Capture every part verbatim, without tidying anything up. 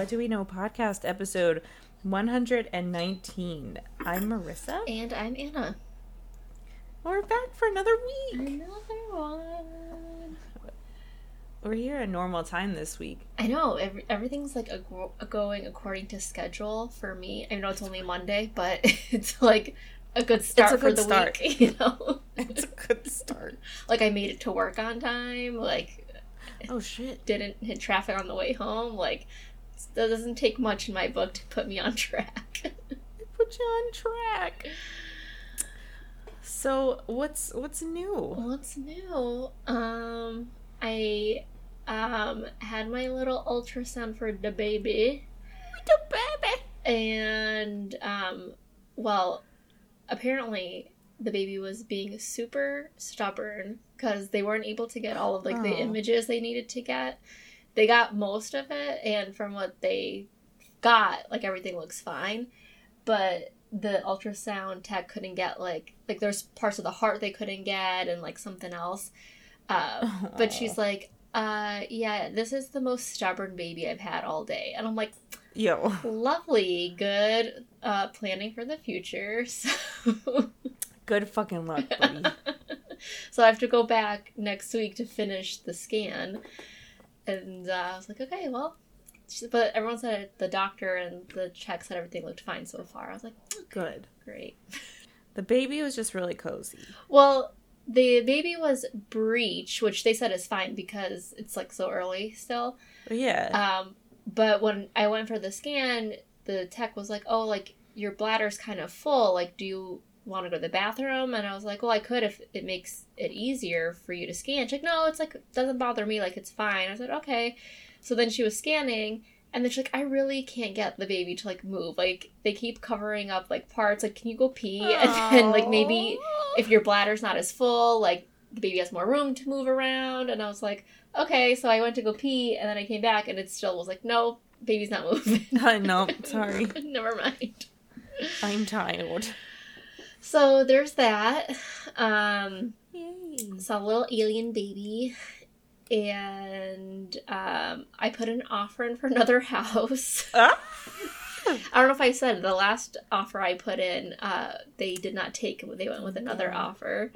What Do We Know podcast episode one hundred nineteen. I'm Marissa. And I'm Anna. We're back for another week. Another one. We're here at normal time this week. I know. Every, everything's like a, a going according to schedule for me. I know it's only Monday, but it's like a good start a for good the start. week. You know? It's a good start. Like I made it to work on time. Like, oh shit. Didn't hit traffic on the way home. Like, that doesn't take much in my book to put me on track. It put you on track. So what's what's new? What's new? Um... I um, had my little ultrasound for the baby. The baby! And, um, well, apparently the baby was being super stubborn because they weren't able to get all of, like, oh. the images they needed to get. They got most of it, and from what they got, like, everything looks fine. But the ultrasound tech couldn't get, like, like, there's parts of the heart they couldn't get and, like, something else. Uh, but she's like, uh, yeah, this is the most stubborn baby I've had all day. And I'm like, yo, lovely, good uh, planning for the future. So good fucking luck, buddy. So I have to go back next week to finish the scan. And uh, I was like, okay, well, she, but everyone said the doctor and the check said everything looked fine so far. I was like, okay, good. Great. The baby was just really cozy. Well, the baby was breech, which they said is fine because it's, like, so early still. Yeah. Um, but when I went for the scan, the tech was like, oh, like, your bladder's kind of full. Like, do you want to go to the bathroom? And I was like, well, I could if it makes it easier for you to scan. She's like, no, it's, like, doesn't bother me. Like, it's fine. I said, okay. So then she was scanning, and then she's like, I really can't get the baby to, like, move. Like, they keep covering up, like, parts. Like, can you go pee? Aww. And then, like, maybe if your bladder's not as full, like, the baby has more room to move around. And I was like, okay. So I went to go pee, and then I came back, and it still was like, no, baby's not moving. Uh, no, sorry. Never mind. I'm tired. So there's that. Um, Yay. Saw a little alien baby. And um, I put an offer in for another house. Ah! I don't know if I said the last offer I put in, uh, they did not take it. They went with another offer.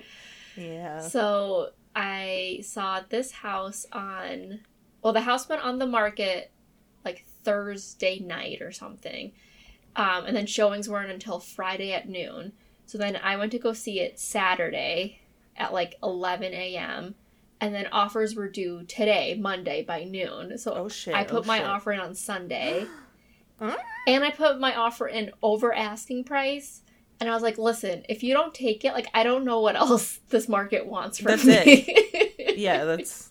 Yeah. So I saw this house on, well, the house went on the market like Thursday night or something. Um, and then showings weren't until Friday at noon. So then I went to go see it Saturday at like eleven a.m. And then offers were due today, Monday, by noon. So oh, shit. I put oh, my shit. offer in on Sunday. And I put my offer in over asking price. And I was like, listen, if you don't take it, like, I don't know what else this market wants from that's me. It. Yeah, that's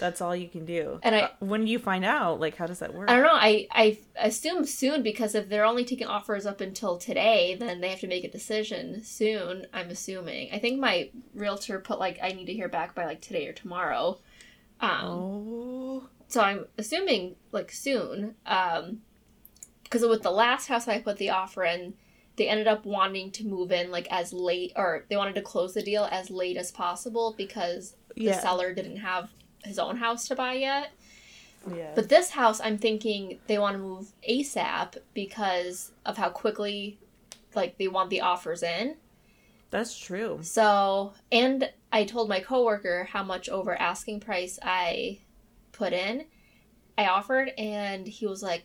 that's all you can do. And I, uh, when do you find out? Like, how does that work? I don't know. I, I assume soon, because if they're only taking offers up until today, then they have to make a decision soon, I'm assuming. I think my realtor put, like, I need to hear back by, like, today or tomorrow. Um, oh. So I'm assuming, like, soon. Um, because with the last house I put the offer in, they ended up wanting to move in, like, as late, or they wanted to close the deal as late as possible because the yeah. seller didn't have his own house to buy yet. Yeah. But this house, I'm thinking they want to move ASAP because of how quickly, like, they want the offers in. That's true. So, and I told my coworker how much over asking price I put in. I offered, and he was like,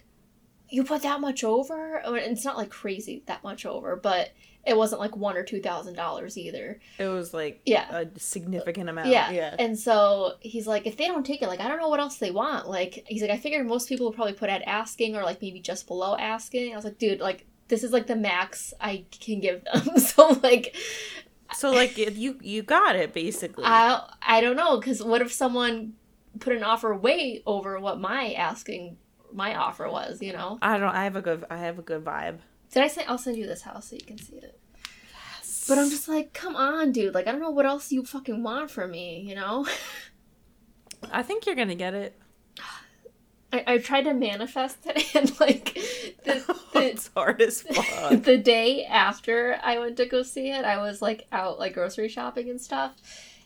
you put that much over? I mean, it's not, like, crazy that much over, but it wasn't, like, one or two thousand dollars either. It was, like, yeah. a significant amount. Yeah. yeah. And so he's like, if they don't take it, like, I don't know what else they want. Like, he's like, I figured most people would probably put at asking or, like, maybe just below asking. I was like, dude, like, this is, like, the max I can give them. So, like... So, like, you you got it, basically. I, I don't know, because what if someone put an offer way over what my asking my offer was, you know? I don't, I have a good, I have a good vibe. Did I say, I'll send you this house so you can see it. Yes. But I'm just like, come on, dude. Like, I don't know what else you fucking want from me, you know? I think you're gonna get it. I, I tried to manifest it, and like, the, the, it's hard as fuck. The day after I went to go see it, I was like out, like, grocery shopping and stuff.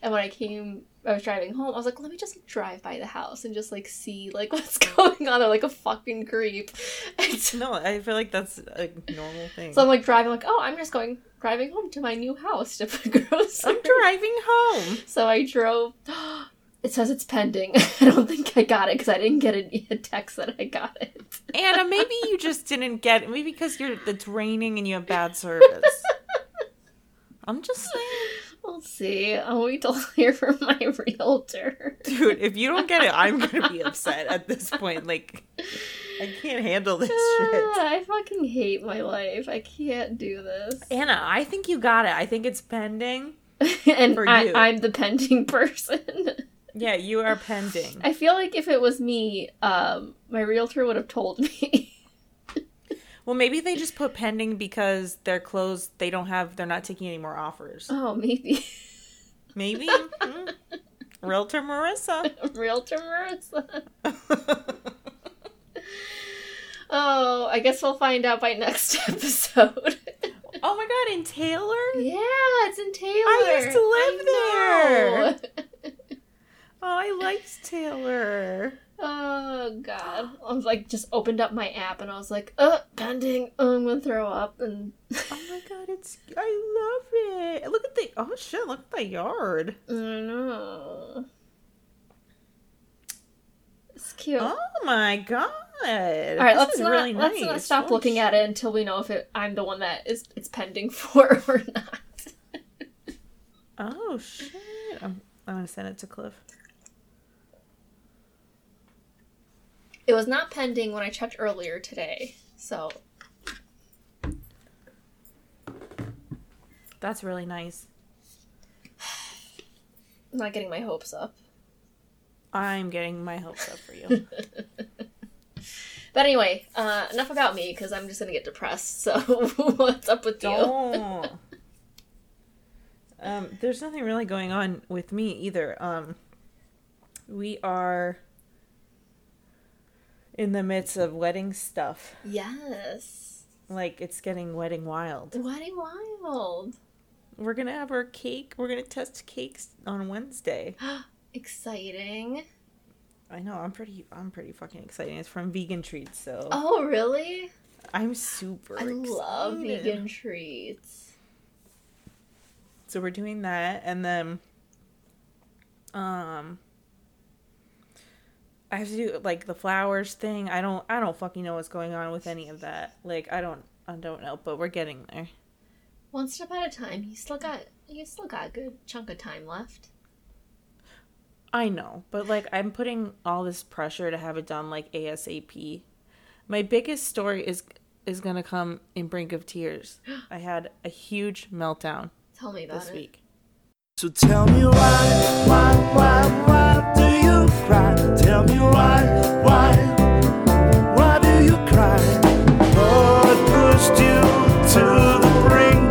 And when I came, I was driving home, I was like, let me just like, drive by the house and just, like, see, like, what's going on. I'm like a fucking creep. So, no, I feel like that's a normal thing. So I'm, like, driving, like, oh, I'm just going, driving home to my new house to put groceries. I'm driving home. So I drove. It says it's pending. I don't think I got it because I didn't get a text that I got it. Anna, maybe you just didn't get it. Maybe because you're, it's raining and you have bad service. I'm just saying. We'll see. I'll wait till I hear from my realtor. Dude, if you don't get it, I'm going to be upset at this point. Like, I can't handle this uh, shit. I fucking hate my life. I can't do this. Anna, I think you got it. I think it's pending. And for I, you. I'm the pending person. Yeah, you are pending. I feel like if it was me, um, my realtor would have told me. Well, maybe they just put pending because they're closed. They don't have, they're not taking any more offers. Oh, maybe. Maybe. Mm-hmm. Realtor Marissa. Realtor Marissa. Oh, I guess we'll find out by next episode. Oh my God, in Taylor? Yeah, it's in Taylor. I used to live there. Oh, I liked Taylor. Oh, God. I was like, just opened up my app and I was like, oh, pending. Oh, I'm going to throw up. And oh, my God. It's, I love it. Look at the, oh, shit. Look at the yard. I know. It's cute. Oh, my God. All right. This let's not, really let's nice. not stop oh, looking shit. at it until we know if it, I'm the one that is it's pending for or not. Oh, shit. I'm, I'm going to send it to Cliff. It was not pending when I checked earlier today, so. That's really nice. I'm not getting my hopes up. I'm getting my hopes up for you. But anyway, uh, enough about me, because I'm just going to get depressed, so what's up with you? um, there's nothing really going on with me either. Um, we are... in the midst of wedding stuff. Yes. Like, it's getting wedding wild. Wedding wild. We're going to have our cake. We're going to test cakes on Wednesday. Exciting. I know. I'm pretty I'm pretty fucking excited. It's from Vegan Treats, so. Oh, really? I'm super I excited. I love Vegan Treats. So we're doing that. And then, um... I have to do, like, the flowers thing. I don't I don't fucking know what's going on with any of that. Like, I don't I don't know, but we're getting there. One step at a time. You still got you still got a good chunk of time left. I know, but, like, I'm putting all this pressure to have it done, like, ASAP. My biggest story is is going to come in brink of tears. I had a huge meltdown. Tell me about this it. week. So tell me why, why, why, why do you cry? Tell me why, why, why do you cry? What pushed you to the brink?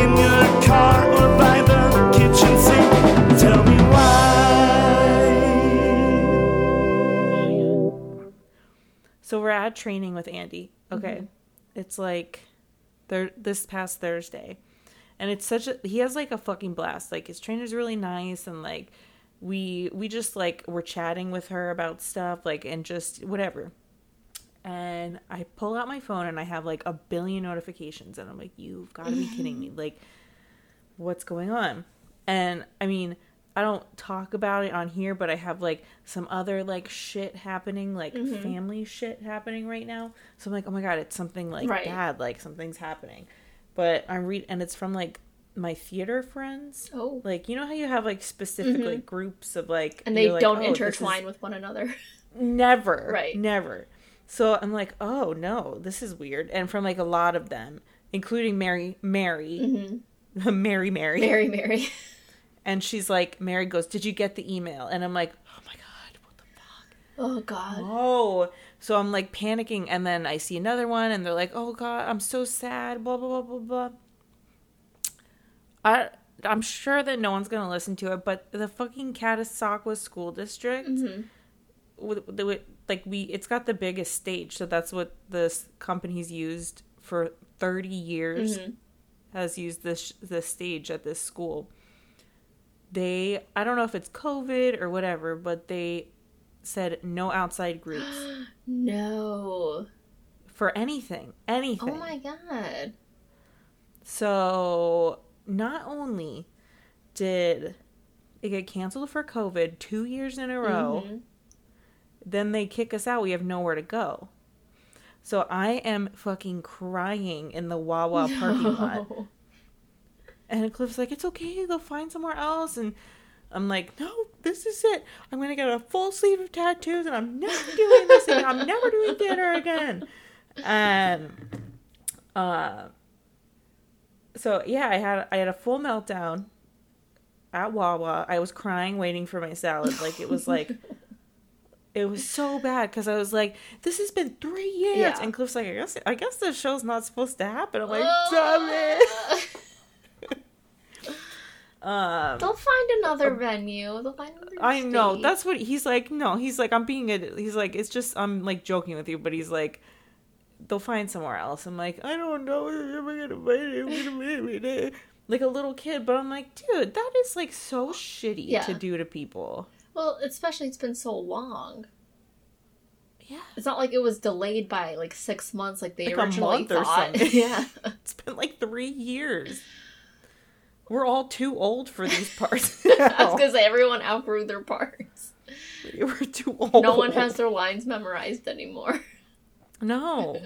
In your car or by the kitchen sink? Tell me why. So we're at training with Andy. Okay. Mm-hmm. It's like thir- this past Thursday. And it's such a, he has like a fucking blast. Like his trainer's really nice. And like, we, we just like, we're chatting with her about stuff like, and just whatever. And I pull out my phone and I have like a billion notifications and I'm like, you've got to be kidding me. Like what's going on? And I mean, I don't talk about it on here, but I have like some other like shit happening, like mm-hmm. family shit happening right now. So I'm like, oh my God, it's something like right. bad. Like something's happening. But I'm read, and it's from like my theater friends. Oh, like you know how you have like specific mm-hmm. like groups of like, and they don't like, oh, intertwine with one another. Never, right? Never. So I'm like, oh no, this is weird. And from like a lot of them, including Mary, Mary, mm-hmm. Mary, Mary, Mary, Mary, and she's like, Mary goes, "Did you get the email?" And I'm like, oh my God, what the fuck? Oh God. Oh. So I'm, like, panicking, and then I see another one, and they're like, oh, God, I'm so sad, blah, blah, blah, blah, blah. I, I'm sure that no one's going to listen to it, but the fucking Catasauqua School District, mm-hmm. with, with, like, we, it's got the biggest stage, so that's what this company's used for thirty years, mm-hmm. has used this, this stage at this school. they, I don't know if it's COVID or whatever, but they said no outside groups. No. For anything. Anything. Oh my God. So not only did it get canceled for COVID two years in a row, mm-hmm. then they kick us out. We have nowhere to go. So I am fucking crying in the Wawa no. parking lot. And Cliff's like, it's okay, they'll find somewhere else. And I'm like, no, this is it. I'm going to get a full sleeve of tattoos and I'm never doing this again. I'm never doing theater again. And uh, so, yeah, I had I had a full meltdown at Wawa. I was crying, waiting for my salad. Like, it was like... It was so bad because I was like, this has been three years. Yeah. And Cliff's like, I guess I guess the show's not supposed to happen. I'm like, oh. Damn it. um, They'll find another uh, venue. They'll find another I state. know. That's what he's like. No, he's like, I'm being a, he's like, it's just, I'm like joking with you. But he's like, they'll find somewhere else. I'm like, I don't know. Am I going to find it? Like a little kid. But I'm like, dude, that is like so shitty yeah. to do to people. Well, especially it's been so long. Yeah. It's not like it was delayed by like six months like they like originally a month thought. Or something. Yeah. It's been like three years. We're all too old for these parts. I was going to say, everyone outgrew their parts. We were too old. No one has their lines memorized anymore. No.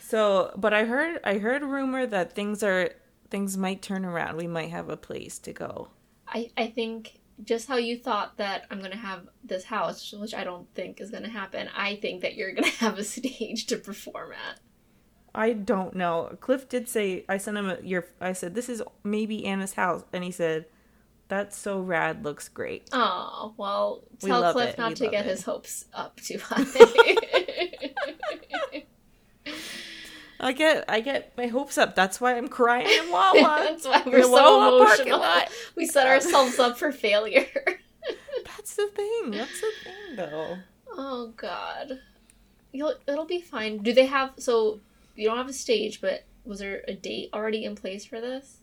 So, but I heard, I heard rumor that things are, things might turn around. We might have a place to go. I, I think... Just how you thought that I'm going to have this house, which I don't think is going to happen, I think that you're going to have a stage to perform at. I don't know. Cliff did say, I sent him a, your, I said, this is maybe Anna's house. And he said, that's so rad, looks great. Oh, well, tell Cliff not to get his hopes up too high. I get I get my hopes up. That's why I'm crying in Wawa. That's why we're so Wawa emotional. We set ourselves up for failure. That's the thing. That's the thing, though. Oh, God. You'll, it'll be fine. Do they have... So, you don't have a stage, but was there a date already in place for this?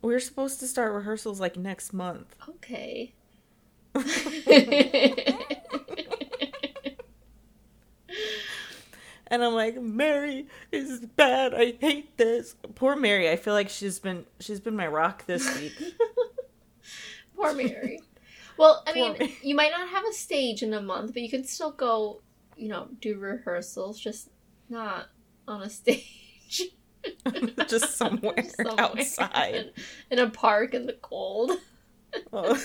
We're supposed to start rehearsals, like, next month. Okay. And I'm like, Mary, this is bad. I hate this. Poor Mary. I feel like she's been she's been my rock this week. Poor Mary. Well, I Poor mean, Mary. You might not have a stage in a month, but you can still go, you know, do rehearsals, just not on a stage. Just somewhere, just somewhere outside. In, in a park in the cold. Oh.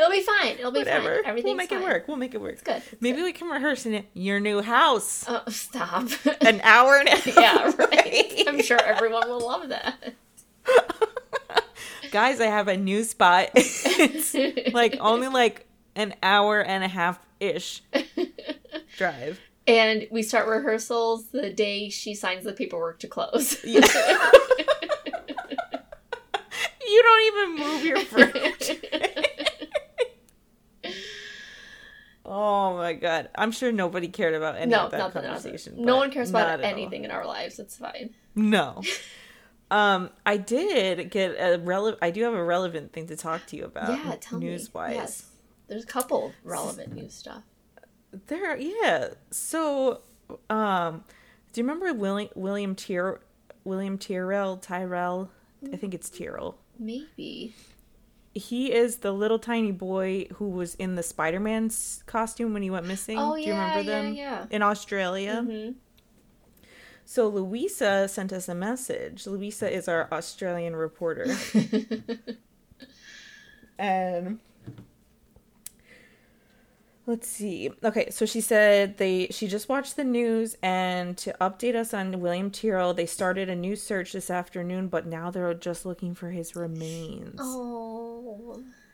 It'll be fine. It'll be Whatever. fine. Everything's We'll make fine. it work. We'll make it work. It's good. It's Maybe good. we can rehearse in your new house. Oh, stop. An hour and a half. Yeah, right. I'm sure everyone will love that. Guys, I have a new spot. It's like only like an hour and a half-ish drive. And we start rehearsals the day she signs the paperwork to close. Yeah. You don't even move your furniture. Oh, my God. I'm sure nobody cared about any no, of that nothing, conversation. Nothing. No one cares about anything all. in our lives. It's fine. No. um, I did get a rele- I do have a relevant thing to talk to you about. Yeah, tell news-wise. me. News-wise. Yes. There's a couple relevant news stuff. There, yeah. So, um, do you remember Willi- William Tyr- William Tyrrell? Tyrrell? I think it's Tyrrell. Maybe. He is the little tiny boy who was in the Spider-Man costume when he went missing. Oh, Do you yeah, remember them? Yeah, yeah. In Australia. Mm-hmm. So Louisa sent us a message. Louisa is our Australian reporter. And let's see. Okay, so she said they. she just watched the news, and to update us on William Tyrrell, they started a new search this afternoon, but now they're just looking for his remains. Oh.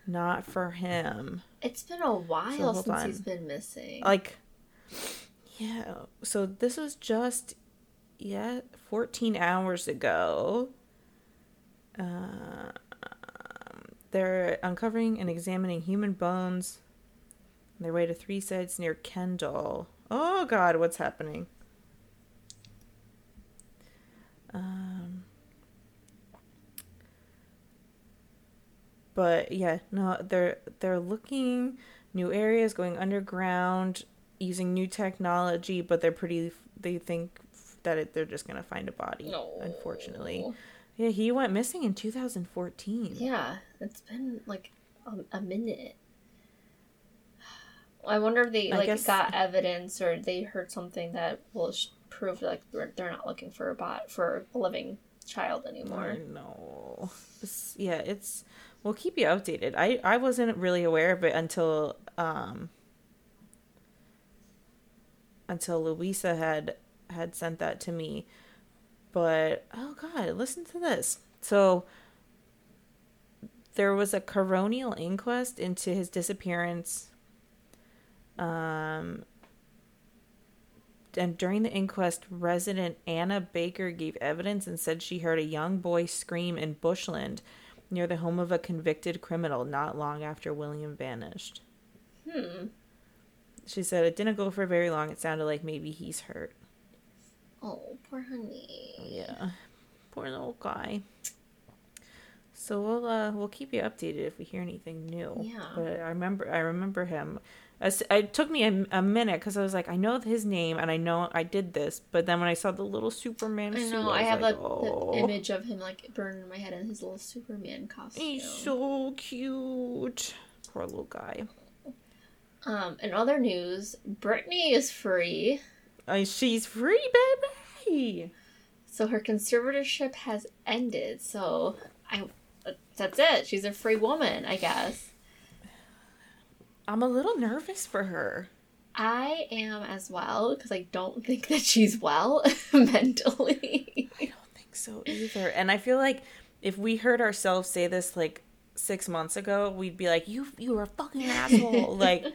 Not for him. It's been a while so since on. he's been missing. Like, yeah. So this was just, yeah, fourteen hours ago. Uh, they're uncovering and examining human bones. Their way to three sites near Kendall. Oh, God, what's happening? Um, But yeah, no, they're they're looking new areas, going underground, using new technology, but they're pretty. They think that it, they're just gonna find a body. No. Unfortunately, yeah, he went missing in two thousand fourteen. Yeah, it's been like a, a minute. I wonder if they I like guess... got evidence or they heard something that will prove like they're not looking for a bot for a living child anymore. Oh, no, it's, yeah, it's. We'll keep you updated. I, I wasn't really aware of it until um until Louisa had had sent that to me. But oh god, listen to this. So there was a coronial inquest into his disappearance. Um and during the inquest, resident Anna Baker gave evidence and said she heard a young boy scream in bushland near the home of a convicted criminal not long after William vanished. Hmm. She said it didn't go for very long. It sounded like maybe he's hurt. Oh, poor honey. Yeah. Poor little guy. So we'll uh, we'll keep you updated if we hear anything new. Yeah. But I remember I remember him. It took me a, a minute because I was like, I know his name and I know I did this. But then when I saw the little Superman I know, suit, I know I have like, like oh. the image of him like burned in my head in his little Superman costume. He's so cute. Poor little guy. Um, in other news, Britney is free. Uh, she's free, baby. So her conservatorship has ended. So I that's it. She's a free woman, I guess. I'm a little nervous for her. I am as well, because I don't think that she's well mentally. I don't think so either. And I feel like if we heard ourselves say this like six months ago, we'd be like, you you were a fucking asshole. Like,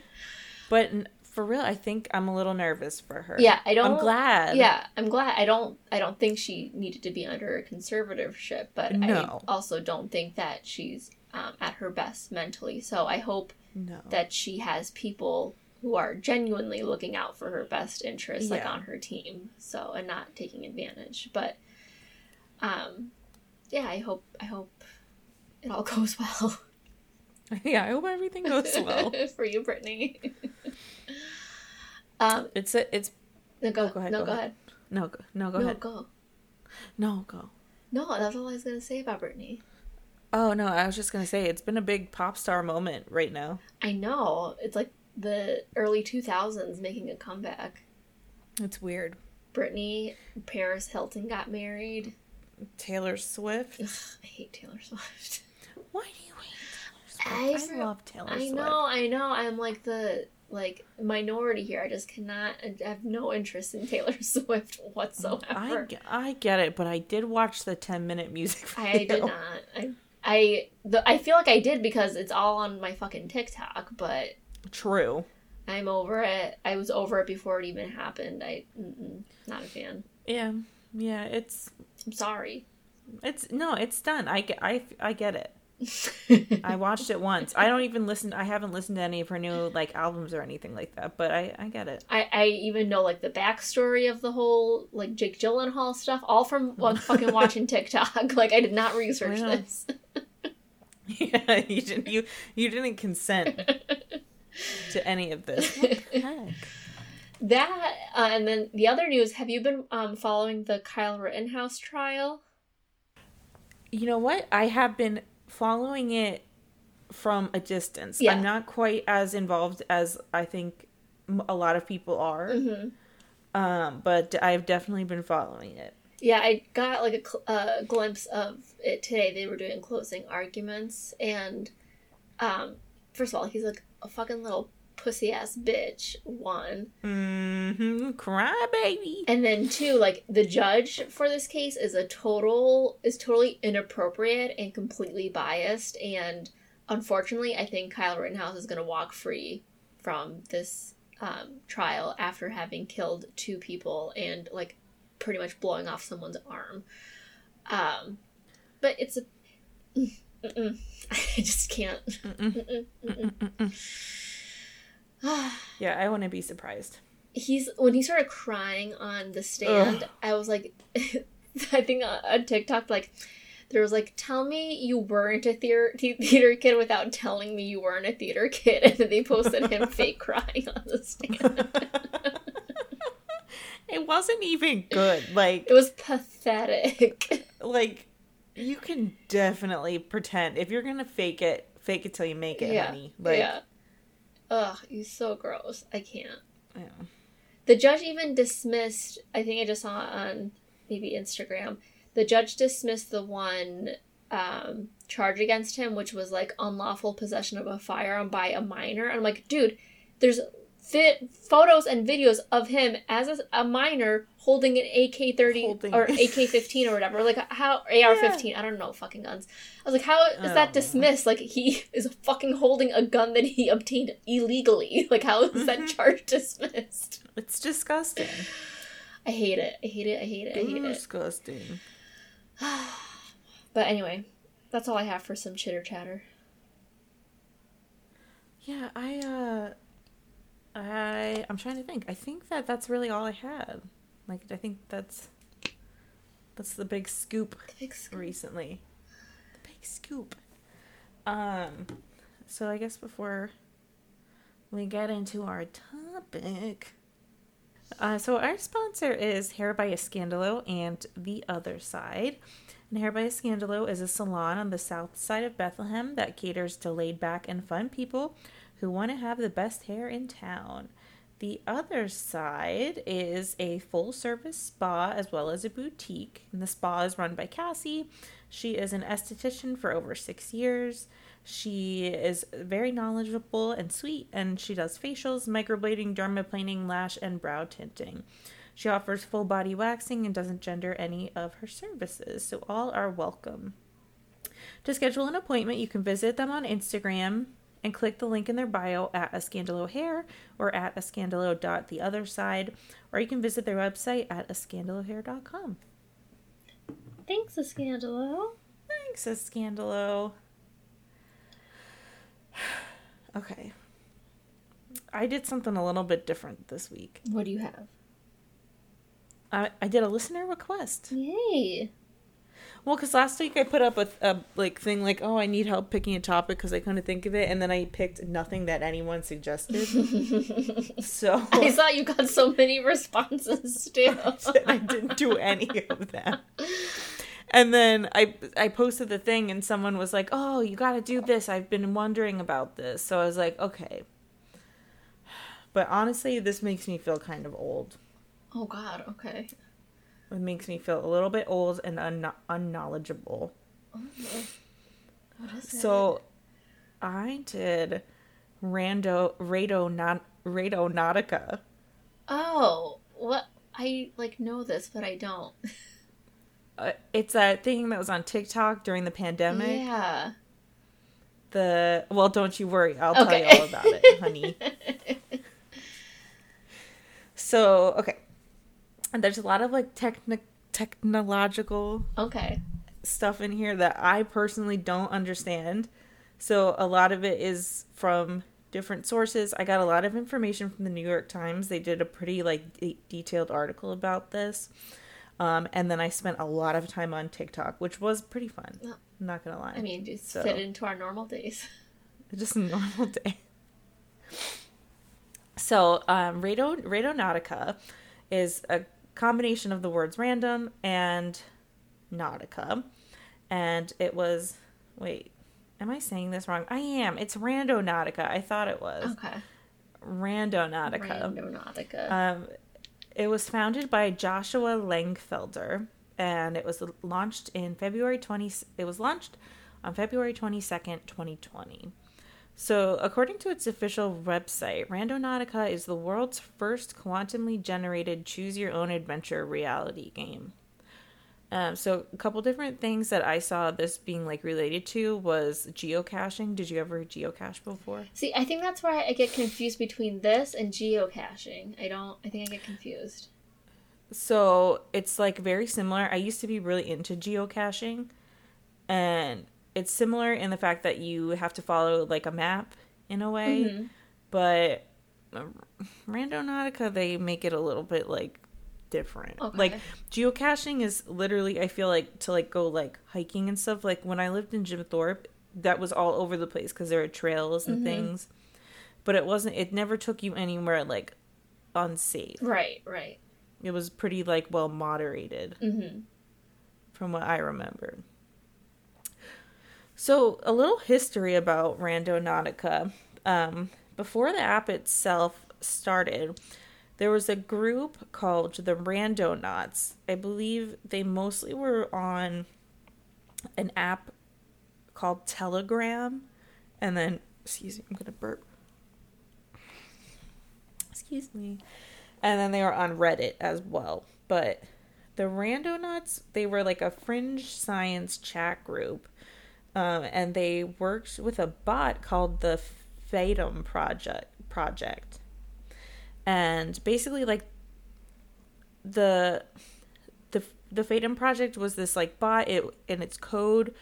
but for real, I think I'm a little nervous for her. Yeah, I don't. I'm glad. Yeah, I'm glad. I don't, I don't think she needed to be under a conservatorship, but no. I also don't think that she's um, at her best mentally. So I hope No. that she has people who are genuinely looking out for her best interests, yeah. like on her team, so and not taking advantage. But, um, yeah, I hope I hope it all goes well. Yeah, I hope everything goes well for you, Britney. um, it's a, it's no go, oh, go ahead no go, go ahead. ahead no go no go no, ahead go no go no that's all I was gonna say about Britney. Oh, no, I was just going to say, it's been a big pop star moment right now. I know. It's like the early two thousands making a comeback. It's weird. Britney, Paris Hilton got married. Taylor Swift. Ugh, I hate Taylor Swift. Why do you hate Taylor Swift? I, I love Taylor I Swift. I know, I know. I'm like the like minority here. I just cannot, I have no interest in Taylor Swift whatsoever. I, I get it, but I did watch the ten-minute music video. I did not. I I the, I feel like I did because it's all on my fucking TikTok, but... True. I'm over it. I was over it before it even happened. I, mm-mm, not a fan. Yeah. Yeah, it's... I'm sorry. It's... No, it's done. I get, I, I get it. I watched it once. I don't even listen... I haven't listened to any of her new, like, albums or anything like that, but I, I get it. I, I even know, like, the backstory of the whole, like, Jake Gyllenhaal stuff, all from well, fucking watching TikTok. Like, I did not research this. Yeah, you didn't. You, you didn't consent to any of this. What the heck? That uh, and then the other news. Have you been um, following the Kyle Rittenhouse trial? You know what? I have been following it from a distance. Yeah. I'm not quite as involved as I think a lot of people are, mm-hmm. um, but I've definitely been following it. Yeah, I got, like, a uh, glimpse of it today. They were doing closing arguments, and, um, first of all, he's, like, a fucking little pussy-ass bitch, one. Mm-hmm, cry, baby. And then, two, like, the judge for this case is a total, is totally inappropriate and completely biased, and, unfortunately, I think Kyle Rittenhouse is going to walk free from this, um, trial after having killed two people and, like, pretty much blowing off someone's arm. Um, but it's a... Mm, mm, mm. I just can't. Mm-mm. Mm-mm. Mm-mm. Yeah, I wouldn't be surprised. He's When he started crying on the stand, ugh. I was like... I think on TikTok, like, there was like, tell me you weren't a theater, theater kid without telling me you weren't a theater kid. And then they posted him fake crying on the stand. It wasn't even good. Like, it was pathetic. Like, you can definitely pretend. If you're going to fake it, fake it till you make it, yeah. honey. Like, yeah. Ugh, he's so gross. I can't. Yeah. The judge even dismissed, I think I just saw it on maybe Instagram, the judge dismissed the one um, charge against him, which was like unlawful possession of a firearm by a minor. And I'm like, dude, there's fit photos and videos of him as a, a minor holding an A K thirty holding. Or A K fifteen or whatever. Like, how, A R fifteen, yeah. I don't know, fucking guns. I was like, how is that dismissed? Like, he is fucking holding a gun that he obtained illegally. Like, how is mm-hmm. that charge dismissed? It's disgusting. I hate it. I hate it. I hate it. I hate it. Disgusting. But anyway, that's all I have for some chitter chatter. Yeah, I, uh, I, I'm trying to think. I think that that's really all I had. Like, I think that's, that's the big scoop, the big scoop. recently. The big scoop. Um, so I guess before we get into our topic... Uh, so our sponsor is Hair by Scandalo and The Other Side. And Hair by Scandalo is a salon on the south side of Bethlehem that caters to laid-back and fun people who want to have the best hair in town. The Other Side is a full-service spa as well as a boutique. And the spa is run by Cassie. She is an esthetician for over six years. She is very knowledgeable and sweet, and she does facials, microblading, dermaplaning, lash, and brow tinting. She offers full body waxing and doesn't gender any of her services, so all are welcome. To schedule an appointment, you can visit them on Instagram and click the link in their bio at Escandalo Hair or at escandalo dot the other side, or you can visit their website at escandalo hair dot com. Thanks, Escandalo. Thanks, Escandalo. Okay. I did something a little bit different this week. What do you have? I I did a listener request. Yay. Well, because last week I put up a, a like thing like, oh, I need help picking a topic because I couldn't think of it. And then I picked nothing that anyone suggested. So I thought you got so many responses, too. I didn't do any of that. And then I I posted the thing and someone was like, oh, you got to do this. I've been wondering about this. So I was like, okay. But honestly, this makes me feel kind of old. Oh, God. Okay. It makes me feel a little bit old and un- unknowledgeable. Oh, what is it? So I did Rando Rado Randonautica. Oh, what? I like know this, but I don't. It's a thing that was on TikTok during the pandemic. Yeah. The well, don't you worry. I'll okay. tell you all about it, honey. So, okay. And there's a lot of, like, techni- technological okay. stuff in here that I personally don't understand. So a lot of it is from different sources. I got a lot of information from the New York Times. They did a pretty, like, de- detailed article about this. Um, and then I spent a lot of time on TikTok, which was pretty fun. Oh. I'm not going to lie. I mean, just so, fit into our normal days. Just a normal day. So, um, Rado- Randonautica is a combination of the words random and nautica. And it was... Wait. Am I saying this wrong? I am. It's Randonautica. I thought it was. Okay. Randonautica. Randonautica. Um... It was founded by Joshua Langfelder, and it was launched in February twentieth. It was launched on February twenty-second, twenty twenty. So, according to its official website, Randonautica is the world's first quantumly generated choose-your-own-adventure reality game. Um, so, a couple different things that I saw this being like related to was geocaching. Did you ever geocache before? See, I think that's why I get confused between this and geocaching. I don't. I think I get confused. So it's like very similar. I used to be really into geocaching, and it's similar in the fact that you have to follow like a map in a way. Mm-hmm. But uh, Randonautica, they make it a little bit like different. Okay. Like geocaching is literally, I feel like, to like go like hiking and stuff. Like when I lived in Jim Thorpe, that was all over the place because there were trails and mm-hmm. things, but it wasn't, it never took you anywhere like unsafe. Right, right. It was pretty like well moderated mm-hmm. from what I remember. So a little history about Randonautica. Um, before the app itself started, there was a group called the Randonauts. I believe they mostly were on an app called Telegram. And then, excuse me, I'm going to burp. Excuse me. And then they were on Reddit as well. But the Randonauts, they were like a fringe science chat group. Um, and they worked with a bot called the Fatum Project. Project. And basically, like, the the the Fatum Project was this, like, bot. It and its code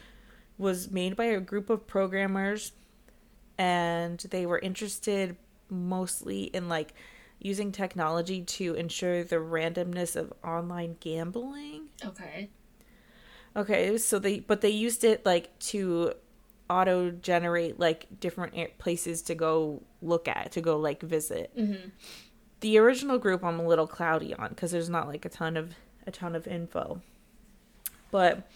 was made by a group of programmers. And they were interested mostly in, like, using technology to ensure the randomness of online gambling. Okay. Okay, so they, but they used it, like, to auto-generate, like, different places to go look at, to go, like, visit. Mm-hmm. The original group I'm a little cloudy on, because there's not, like, a ton of, a ton of info. But,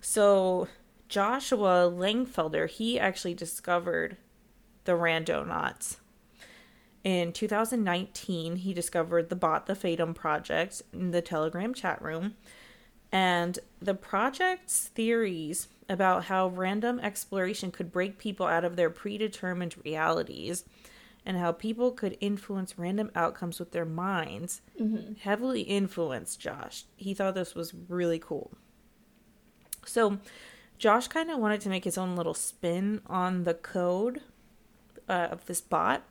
so, Joshua Langfelder, he actually discovered the Randonauts. In two thousand nineteen, he discovered the bot, the Fatum Project, in the Telegram chat room. And the project's theories about how random exploration could break people out of their predetermined realities and how people could influence random outcomes with their minds mm-hmm. heavily influenced Josh. He thought this was really cool. So Josh kind of wanted to make his own little spin on the code uh, of this bot.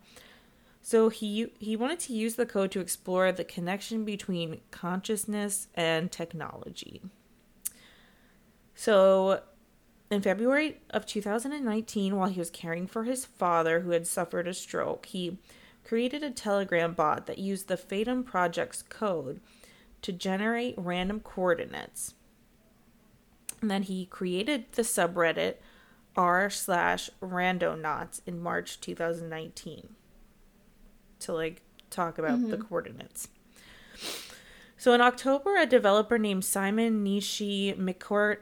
So he he wanted to use the code to explore the connection between consciousness and technology. So in February of two thousand nineteen, while he was caring for his father who had suffered a stroke, he created a Telegram bot that used the Fatum Project's code to generate random coordinates. And then he created the subreddit r slash randonauts in March two thousand nineteen. To like talk about mm-hmm. the coordinates. So in October, a developer named Simon Nishi McCort-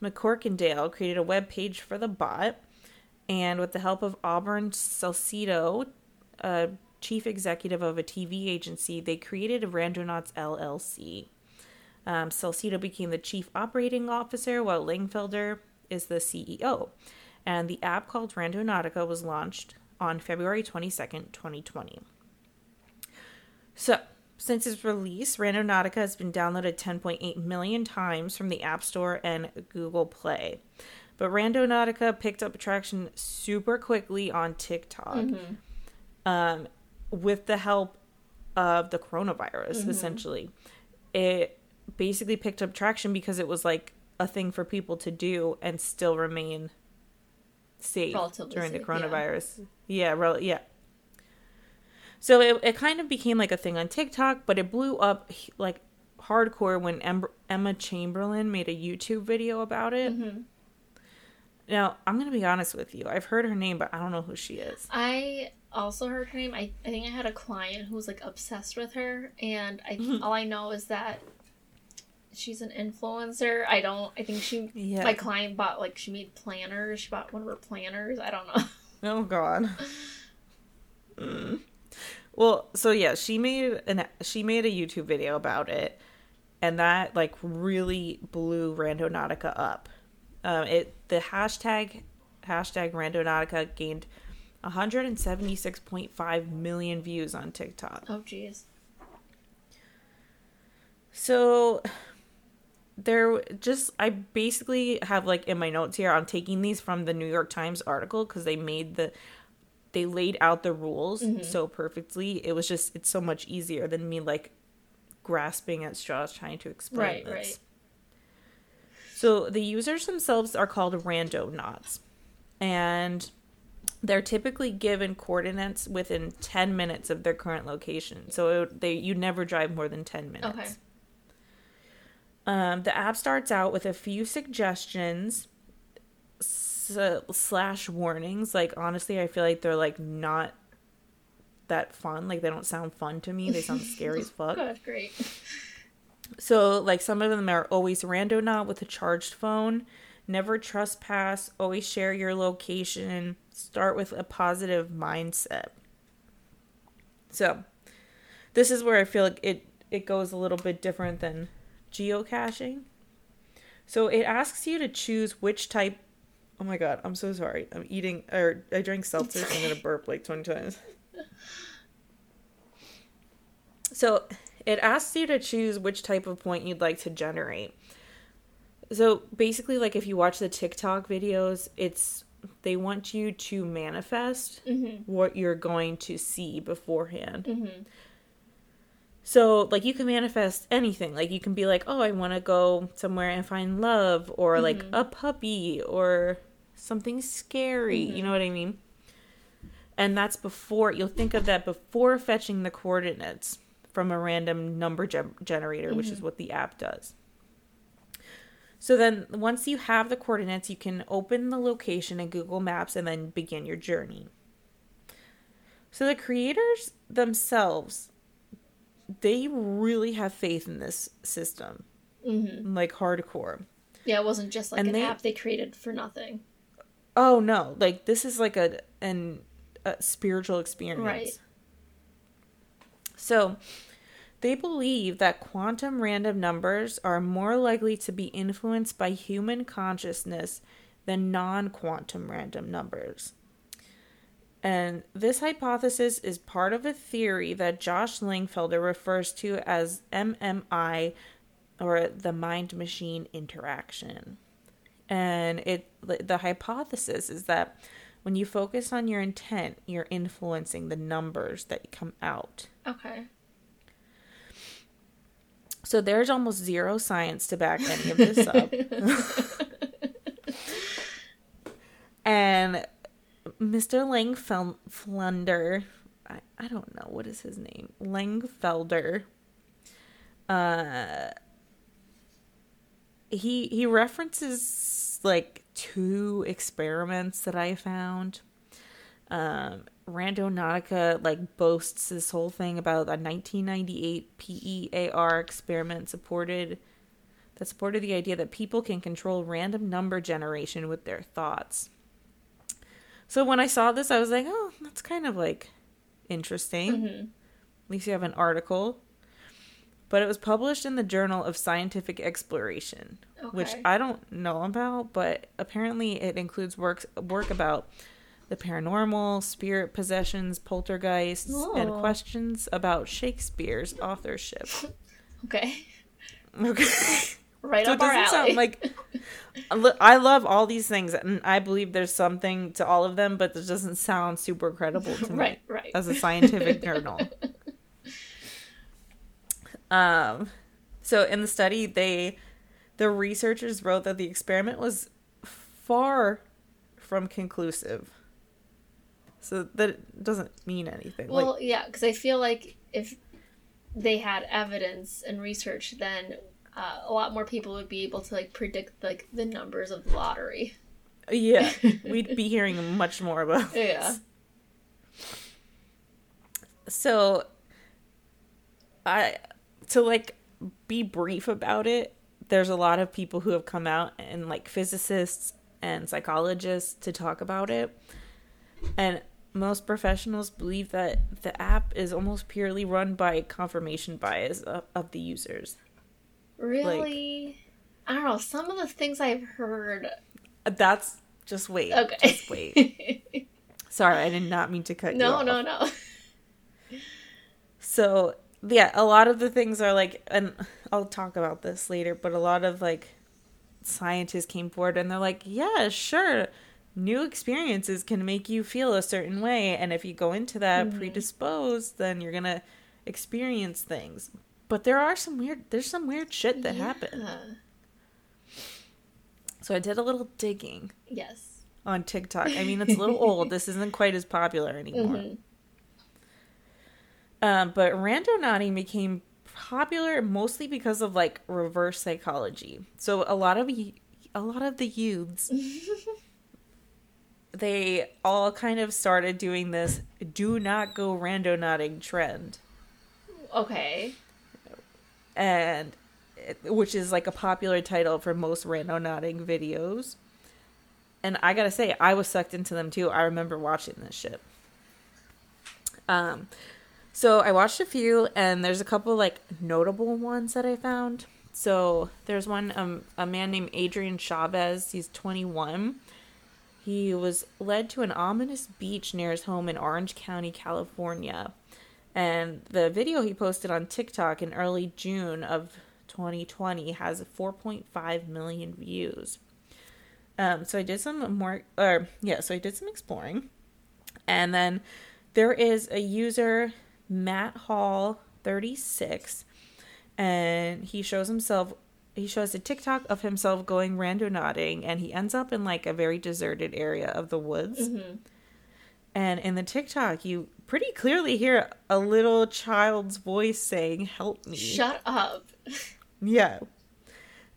McCorkindale created a web page for the bot, and with the help of Auburn Salcedo, uh, chief executive of a T V agency, they created a Randonauts L L C. Um, Salcedo became the chief operating officer, while Langfelder is the C E O, and the app called Randonautica was launched on February twenty-second, twenty twenty. So, since its release, Randonautica has been downloaded ten point eight million times from the App Store and Google Play. But Randonautica picked up traction super quickly on TikTok mm-hmm. um, with the help of the coronavirus, mm-hmm. essentially. It basically picked up traction because it was like a thing for people to do and still remain safe relatively during safe, the coronavirus. Yeah, yeah. Rel- yeah. So it, it kind of became like a thing on TikTok, but it blew up like hardcore when em- Emma Chamberlain made a YouTube video about it. Mm-hmm. Now, I'm going to be honest with you. I've heard her name, but I don't know who she is. I also heard her name. I, I think I had a client who was like obsessed with her, and I mm-hmm. all I know is that she's an influencer. I don't, I think she, yeah. my client bought like, she made planners. She bought one of her planners. I don't know. Oh God. mm. Well, so yeah, she made an, she made a YouTube video about it, and that like really blew Randonautica up. Um, it, the hashtag, hashtag Randonautica gained one hundred seventy-six point five million views on TikTok. Oh geez. So there just, I basically have like in my notes here, I'm taking these from the New York Times article because they made the, they laid out the rules mm-hmm. so perfectly. It was just, it's so much easier than me like grasping at straws trying to explain right, this. Right. So the users themselves are called Randonauts, and They're typically given coordinates within ten minutes of their current location. So it, they you never drive more than ten minutes. Okay. Um, the app starts out with a few suggestions so, slash warnings. Like, honestly, I feel like they're, like, not that fun. Like, they don't sound fun to me. They sound scary as fuck. Gosh, great. So, like, some of them are always randonaut with a charged phone, never trespass, always share your location, start with a positive mindset. So, this is where I feel like it, it goes a little bit different than geocaching. So, it asks you to choose which type. Oh my god, I'm so sorry. I'm eating, or I drank seltzer, so I'm gonna burp like twenty times. So, it asks you to choose which type of point you'd like to generate. So basically, like, if you watch the TikTok videos, it's they want you to manifest mm-hmm. what you're going to see beforehand. Mm-hmm. So, like, you can manifest anything. Like, you can be like, oh, I want to go somewhere and find love, or mm-hmm. like a puppy, or something scary. Mm-hmm. You know what I mean? And that's before, you'll think of that before fetching the coordinates from a random number ge- generator, mm-hmm. which is what the app does. So then once you have the coordinates, you can open the location in Google Maps and then begin your journey. So the creators themselves, they really have faith in this system, mm-hmm. like hardcore. Yeah, it wasn't just like and an they, app they created for nothing. Oh, no. Like, this is like a, an, a spiritual experience. Right. So, they believe that quantum random numbers are more likely to be influenced by human consciousness than non-quantum random numbers. And this hypothesis is part of a theory that Josh Langfelder refers to as M M I, or the mind-machine interaction. And it the hypothesis is that when you focus on your intent, you're influencing the numbers that come out. Okay. So there's almost zero science to back any of this up. And Mister Langfelder, I, I don't know, what is his name? Langfelder. Uh, he he references, like, two experiments that I found. Um, Randonautica, like, boasts this whole thing about a nineteen ninety-eight P E A R experiment supported that supported the idea that people can control random number generation with their thoughts. So when I saw this, I was like, oh, that's kind of, like, interesting. Mm-hmm. At least you have an article. But it was published in the Journal of Scientific Exploration, okay. which I don't know about, but apparently it includes works work about the paranormal, spirit possessions, poltergeists, oh. and questions about Shakespeare's authorship. Okay. Okay. Right so up it doesn't our alley. Sound like, I love all these things, and I believe there's something to all of them, but this doesn't sound super credible to me right, right. as a scientific journal. Um, so in the study, they, the researchers wrote that the experiment was far from conclusive. So that doesn't mean anything. Well, like, yeah, because I feel like if they had evidence and research, then uh, a lot more people would be able to, like, predict, like, the numbers of the lottery. Yeah, we'd be hearing much more about this. Yeah. So, I to, like, be brief about it, there's a lot of people who have come out, and, like, physicists and psychologists to talk about it. And most professionals believe that the app is almost purely run by confirmation bias of, of the users. Really? Like, I don't know. Some of the things I've heard. That's just wait. Okay. Just wait. Sorry, I did not mean to cut no, you off. No, no, no. So, yeah, a lot of the things are like, and I'll talk about this later, but a lot of, like, scientists came forward and they're like, yeah, sure. New experiences can make you feel a certain way, and if you go into that mm-hmm. predisposed, then you're going to experience things. But there are some weird, there's some weird shit that yeah. happens. So I did a little digging. Yes. on TikTok. I mean, it's a little old. This isn't quite as popular anymore. Mm-hmm. Um, but Randonautica became popular mostly because of like reverse psychology. So a lot of a lot of the youths, they all kind of started doing this "do not go randonauting" trend. Okay. And which is like a popular title for most randonauting videos. And I gotta say, I was sucked into them too. I remember watching this shit. Um. So I watched a few, and there's a couple, like, notable ones that I found. So there's one, um, a man named Adrian Chavez. He's twenty-one. He was led to an ominous beach near his home in Orange County, California. And the video he posted on TikTok in early June of twenty twenty has four point five million views. Um, so I did some more, or, yeah, so I did some exploring. And then there is a user, Matt Hall thirty-six, and he shows himself he shows a TikTok of himself going randonauting, and he ends up in like a very deserted area of the woods. Mm-hmm. And in the TikTok, you pretty clearly hear a little child's voice saying, "Help me." Shut up. Yeah.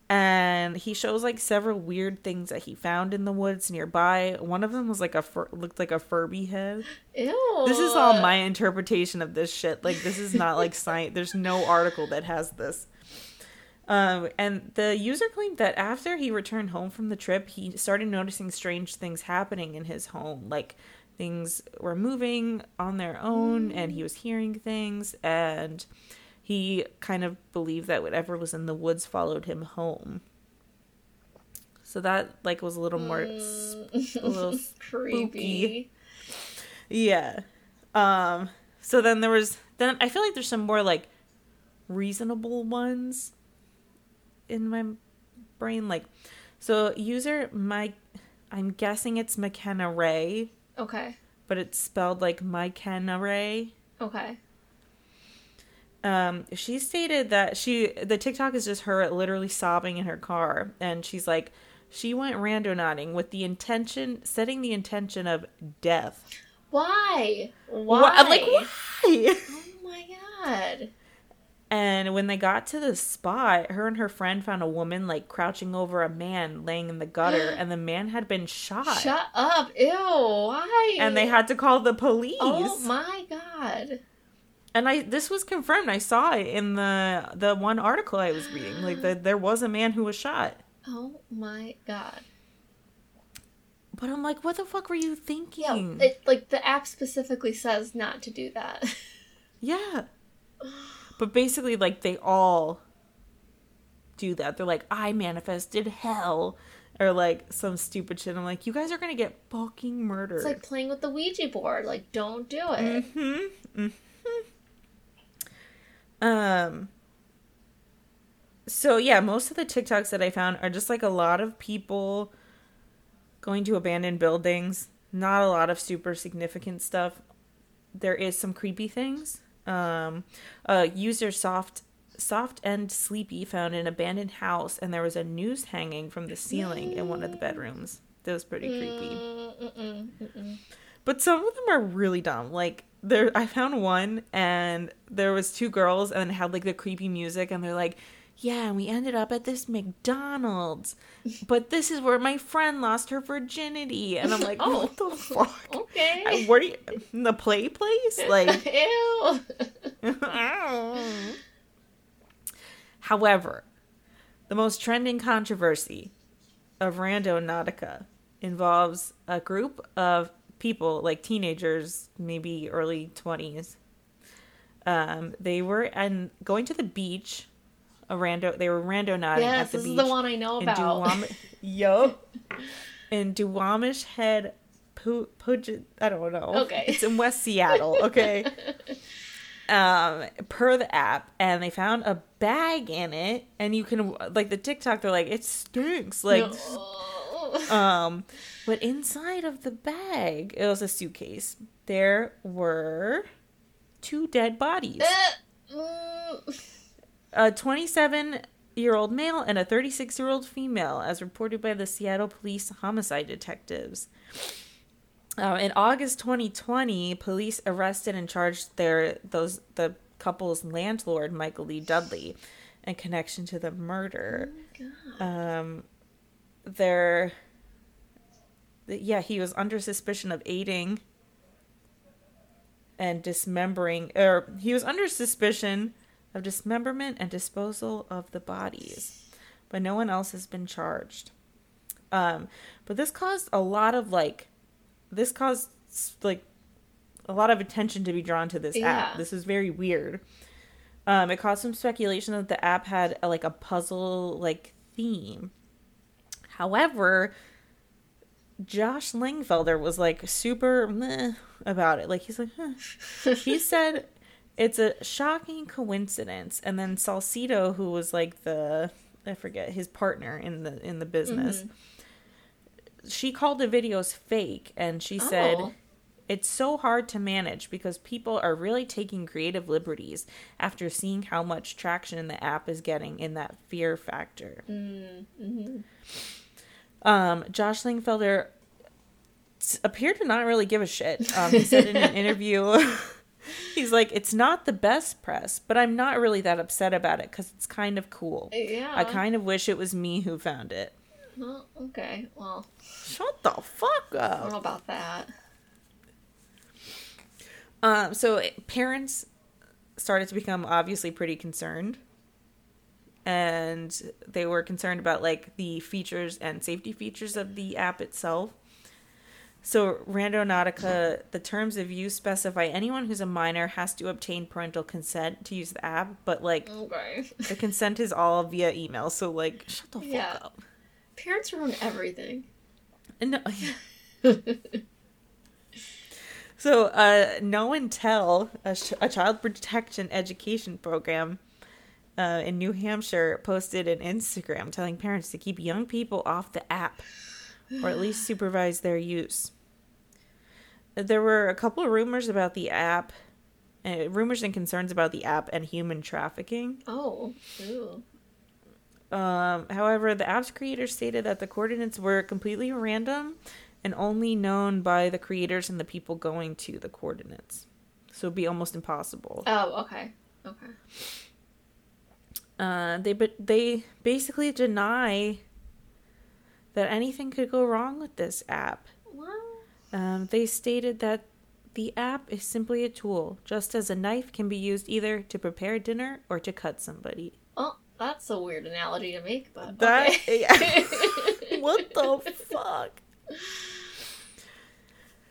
And he shows like several weird things that he found in the woods nearby. One of them was like a fur- looked like a Furby head. Ew. This is all my interpretation of this shit. Like, this is not like science. There's no article that has this. Um, and the user claimed that after he returned home from the trip, he started noticing strange things happening in his home. Like, things were moving on their own, mm. and he was hearing things, and he kind of believed that whatever was in the woods followed him home. So that like was a little more mm. sp- a little creepy. Yeah. Um, so then there was then I feel like there's some more like reasonable ones in my brain. Like, so user my I'm guessing it's McKenna Ray. Okay. But it's spelled like McKenna Ray. Okay. Um, she stated that she, the TikTok is just her literally sobbing in her car. And she's like, she went randonauting with the intention, setting the intention of death. Why? Why? Why? I'm like, why? Oh my God. And when they got to the spot, her and her friend found a woman like crouching over a man laying in the gutter, and the man had been shot. Shut up. Ew. Why? And they had to call the police. Oh my God. And I this was confirmed. I saw it in the the one article I was reading. Like, the, there was a man who was shot. Oh, my God. But I'm like, what the fuck were you thinking? Yeah, it, like, the app specifically says not to do that. Yeah. But basically, like, they all do that. They're like, I manifested hell. Or, like, some stupid shit. I'm like, you guys are going to get fucking murdered. It's like playing with the Ouija board. Like, don't do it. Mm-hmm. Mm-hmm. Um, so yeah, most of the TikToks that I found are just like a lot of people going to abandoned buildings, not a lot of super significant stuff. There is some creepy things. Um, uh, user soft, soft and sleepy found an abandoned house, and there was a noose hanging from the ceiling in one of the bedrooms. That was pretty creepy. Mm-mm, mm-mm. But some of them are really dumb. Like, there, I found one, and there was two girls, and it had, like, the creepy music, and they're like, yeah, and we ended up at this McDonald's, but this is where my friend lost her virginity. And I'm like, oh, what the fuck? Okay. I, what are you, in the play place? Like, ew. However, the most trending controversy of Randonautica involves a group of people, like teenagers, maybe early twenties. Um, they were and going to the beach. A rando, they were randonauting yes, at the beach. Yes, this is the one I know about. Duwam- Yo, in Duwamish Head, P- Puget. I don't know. Okay, it's in West Seattle. Okay. Um, per the app, and they found a bag in it, and you can like the TikTok. They're like, it stinks. Like. No. Um, but inside of the bag, it was a suitcase. There were two dead bodies. Uh, uh, a twenty-seven twenty-eight-year-old male and a thirty-six-year-old female, as reported by the Seattle Police homicide detectives. Uh, in August twenty twenty, police arrested and charged their those the couple's landlord, Michael Lee Dudley, in connection to the murder. Oh my God. Um, their yeah, he was under suspicion of aiding and dismembering, or he was under suspicion of dismemberment and disposal of the bodies, but no one else has been charged. Um, but this caused a lot of like. This caused, like, a lot of attention to be drawn to this yeah. app. This is very weird. Um, it caused some speculation that the app had, a, like, a puzzle-like theme. However, Josh Langfelder was, like, super meh about it. Like, he's like, huh. He said it's a shocking coincidence. And then Salcido, who was, like, the, I forget, his partner in the in the business, mm-hmm. she called the videos fake, and she said, oh. It's so hard to manage because people are really taking creative liberties after seeing how much traction the app is getting in that fear factor. Mm-hmm. Um, Josh Langfelder appeared to not really give a shit. Um, he said in an interview, he's like, it's not the best press, but I'm not really that upset about it because it's kind of cool. Yeah. I kind of wish it was me who found it. Well, okay, well. Shut the fuck up. I don't know about that. Um, so it, parents started to become obviously pretty concerned. And they were concerned about, like, the features and safety features of the app itself. So Randonautica, the terms of use specify anyone who's a minor has to obtain parental consent to use the app. But, like, okay. The consent is all via email. So, like, shut the fuck yeah. up. Parents ruin everything. No. So, uh, No and Tell, a, sh- a child protection education program uh, in New Hampshire, posted an Instagram telling parents to keep young people off the app, or at least supervise their use. There were a couple of rumors about the app, uh, rumors and concerns about the app and human trafficking. Oh, ew. Um, however, the app's creator stated that the coordinates were completely random and only known by the creators and the people going to the coordinates. So it'd be almost impossible. Oh, okay. Okay. Uh, they, but they basically deny that anything could go wrong with this app. What? Um, they stated that the app is simply a tool, just as a knife can be used either to prepare dinner or to cut somebody. Oh. That's a weird analogy to make, but okay. That, yeah. What the fuck?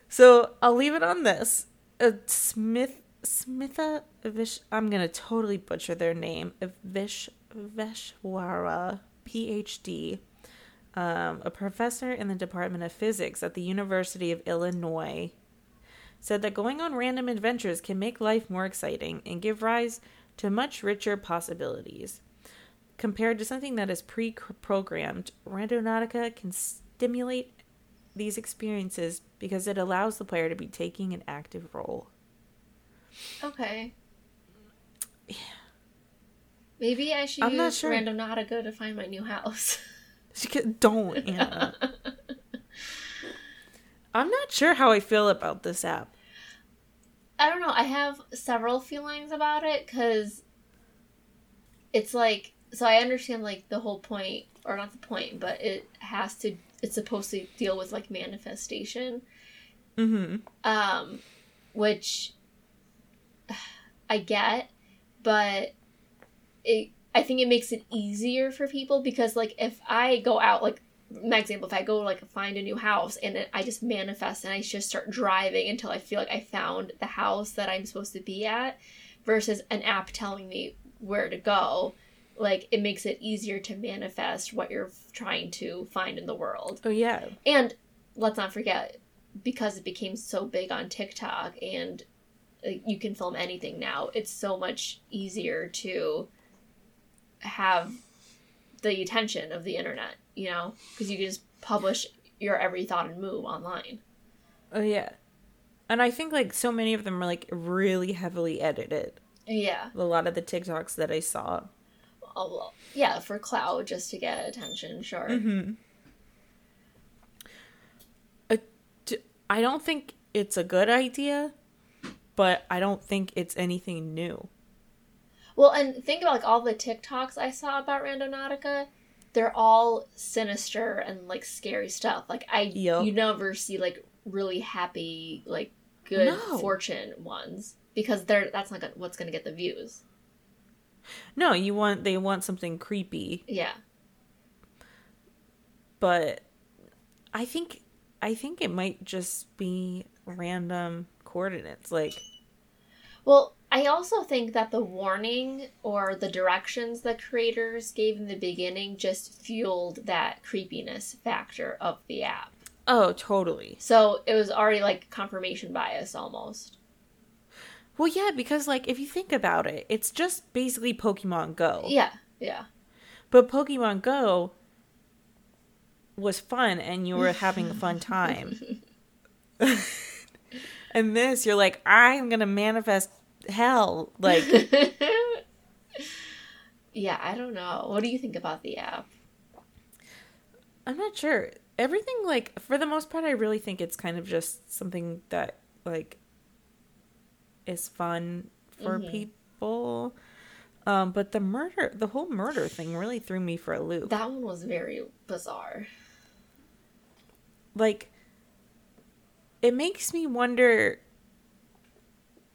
So I'll leave it on this. Uh, Smith, Smitha, Vish, I'm gonna totally butcher their name. Vish, Veshwara, P H D, um, a professor in the Department of Physics at the University of Illinois, said that going on random adventures can make life more exciting and give rise to much richer possibilities. Compared to something that is pre-programmed, Randonautica can stimulate these experiences because it allows the player to be taking an active role. Okay. Yeah. Maybe I should I'm use not sure. Randonautica to find my new house. Don't, Anna. I'm not sure how I feel about this app. I don't know. I have several feelings about it because it's like... So I understand, like, the whole point, or not the point, but it has to, it's supposed to deal with, like, manifestation. Mm-hmm. Um, which I get, but it, I think it makes it easier for people because, like, if I go out, like, my example, if I go, like, find a new house and then I just manifest and I just start driving until I feel like I found the house that I'm supposed to be at versus an app telling me where to go. Like, it makes it easier to manifest what you're trying to find in the world. Oh, yeah. And let's not forget, because it became so big on TikTok and uh, you can film anything now, it's so much easier to have the attention of the internet, you know? Because you can just publish your every thought and move online. Oh, yeah. And I think, like, so many of them are, like, really heavily edited. Yeah. A lot of the TikToks that I saw. well, yeah, for clout, just to get attention, sure. Mm-hmm. Uh, d- I don't think it's a good idea, but I don't think it's anything new. Well, and think about, like, all the TikToks I saw about Randonautica. They're all sinister and, like, scary stuff. Like, I, yep. you never see, like, really happy, like, good no. fortune ones. Because they're that's not gonna, what's going to get the views. No, you want, they want something creepy. Yeah. But I think, I think it might just be random coordinates, like. Well, I also think that the warning or the directions the creators gave in the beginning just fueled that creepiness factor of the app. Oh, totally. So it was already like confirmation bias almost. Well, yeah, because like if you think about it, it's just basically Pokemon Go. Yeah, yeah. But Pokemon Go was fun and you were having a fun time. And this, you're like, I'm going to manifest hell, like. Yeah, I don't know. What do you think about the app? I'm not sure. Everything, like, for the most part, I really think it's kind of just something that, like, is fun for mm-hmm. people. Um, but the murder, the whole murder thing really threw me for a loop. That one was very bizarre. Like, it makes me wonder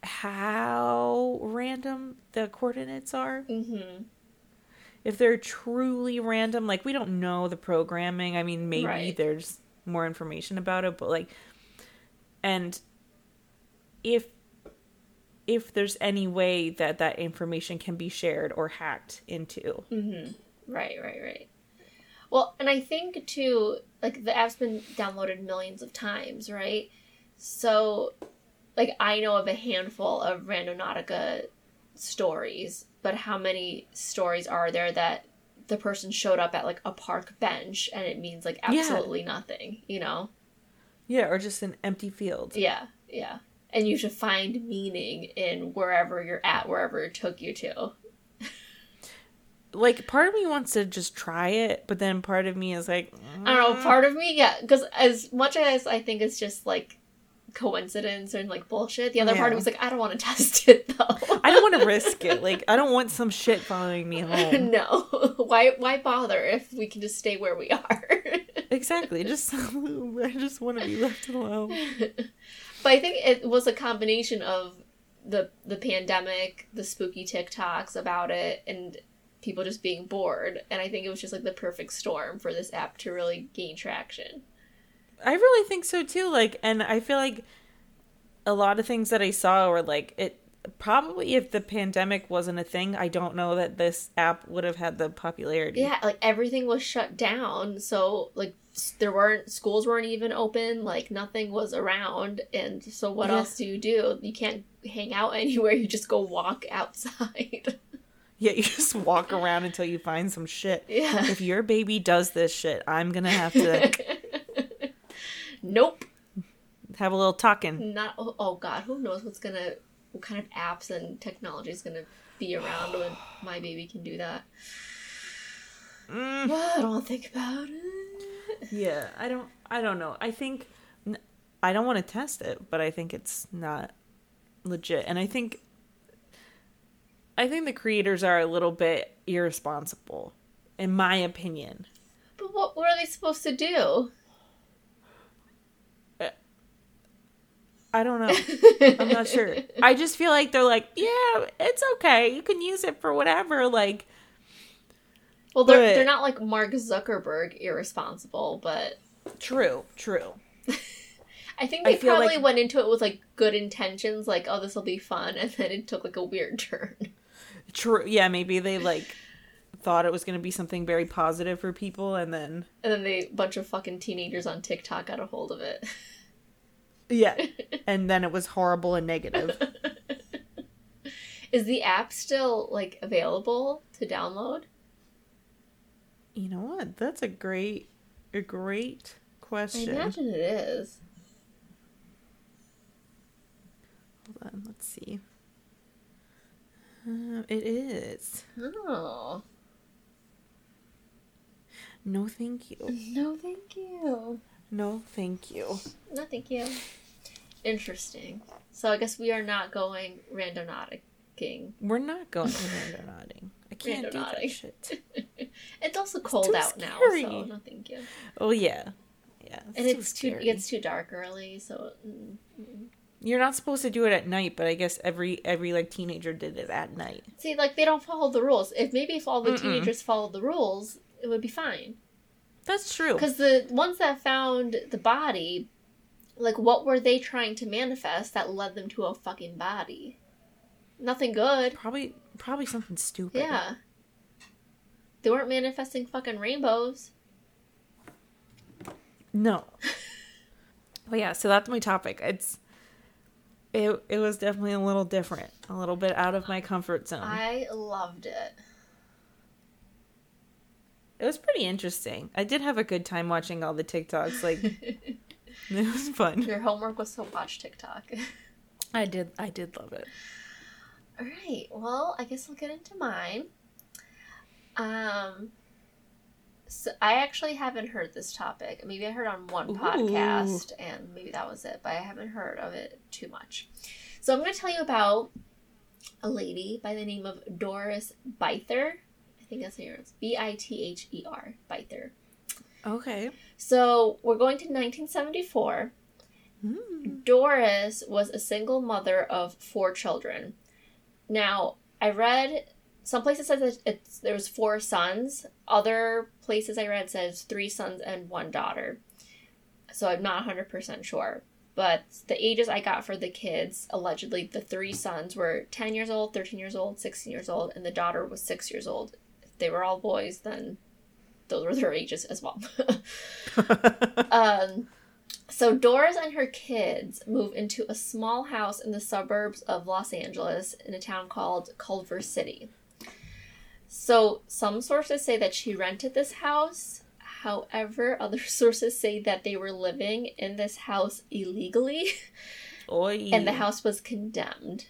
how random the coordinates are. Mm-hmm. If they're truly random, like, we don't know the programming. I mean, maybe right. there's more information about it, but, like, and if if there's any way that that information can be shared or hacked into. Mm-hmm. Right, right, right. Well, and I think, too, like, the app's been downloaded millions of times, right? So, like, I know of a handful of Randonautica stories, but how many stories are there that the person showed up at, like, a park bench and it means, like, absolutely yeah. nothing, you know? Yeah, or just an empty field. Yeah, yeah. And you should find meaning in wherever you're at, wherever it took you to. Like, part of me wants to just try it, but then part of me is like... Mm. I don't know, part of me, yeah. Because as much as I think it's just, like, coincidence and, like, bullshit, the other yeah. part of me is like, I don't want to test it, though. I don't want to risk it. Like, I don't want some shit following me home. No. Why Why bother if we can just stay where we are? Exactly. Just I just want to be left alone. But I think it was a combination of the the pandemic, the spooky TikToks about it, and... people just being bored, and I think it was just, like, the perfect storm for this app to really gain traction. I really think so, too, like, and I feel like a lot of things that I saw were, like, it probably if the pandemic wasn't a thing, I don't know that this app would have had the popularity. Yeah, like, everything was shut down, so, like, there weren't, schools weren't even open, like, nothing was around, and so what yeah. else do you do? You can't hang out anywhere, you just go walk outside. Yeah, you just walk around until you find some shit. Yeah. If your baby does this shit, I'm going to have to... Nope. Have a little talking. Not. Oh, oh God, who knows what's going to... What kind of apps and technology is going to be around when my baby can do that. Mm. Well, I don't want to think about it. Yeah, I don't, I don't know. I think... I don't want to test it, but I think it's not legit. And I think... I think the creators are a little bit irresponsible, in my opinion. But what, what are they supposed to do? I don't know. I'm not sure. I just feel like they're like, yeah, it's okay. You can use it for whatever. Like, well, they're but... they're not like Mark Zuckerberg irresponsible, but true, true. I think they I probably like... went into it with like good intentions, like, oh, this will be fun, and then it took like a weird turn. True. Yeah, maybe they, like, thought it was going to be something very positive for people, and then... And then they, a bunch of fucking teenagers on TikTok got a hold of it. Yeah. And then it was horrible and negative. Is the app still, like, available to download? You know what? That's a great, a great question. I imagine it is. Hold on, let's see. Um, it is. Oh. No, thank you. No, thank you. No, thank you. No, thank you. Interesting. So I guess we are not going randonauticing. We're not going randonauting. I can't randonauting. do that shit. It's also cold it's out scary. now, so no, thank you. Oh yeah, yeah. It's and too it's scary. too. It gets too dark early, so. Mm-hmm. You're not supposed to do it at night, but I guess every every like teenager did it at night. See, like they don't follow the rules. If maybe if all the Mm-mm. teenagers followed the rules, it would be fine. That's true. Because the ones that found the body, like what were they trying to manifest that led them to a fucking body? Nothing good. Probably probably something stupid. Yeah. They weren't manifesting fucking rainbows. No. Well, yeah, so that's my topic. It's It it was definitely a little different, a little bit out of my comfort zone. I loved it. It was pretty interesting. I did have a good time watching all the TikToks. Like, it was fun. Your homework was to watch TikTok. I did. I did love it. All right. Well, I guess we'll get into mine. Um, so I actually haven't heard this topic. Maybe I heard on one Ooh. podcast, and maybe that was it, but I haven't heard of it too much. So I'm going to tell you about a lady by the name of Doris Bither. I think that's her name. B I T H E R, Bither. Okay. So we're going to nineteen seventy-four. Mm. Doris was a single mother of four children. Now, I read... Some places says it's, it's, there was four sons. Other places I read says three sons and one daughter. So I'm not one hundred percent sure. But the ages I got for the kids, allegedly the three sons were ten years old, thirteen years old, sixteen years old, and the daughter was six years old. If they were all boys, then those were their ages as well. um, so Doris and her kids moved into a small house in the suburbs of Los Angeles in a town called Culver City. So, some sources say that she rented this house. However, other sources say that they were living in this house illegally. Oy. And the house was condemned.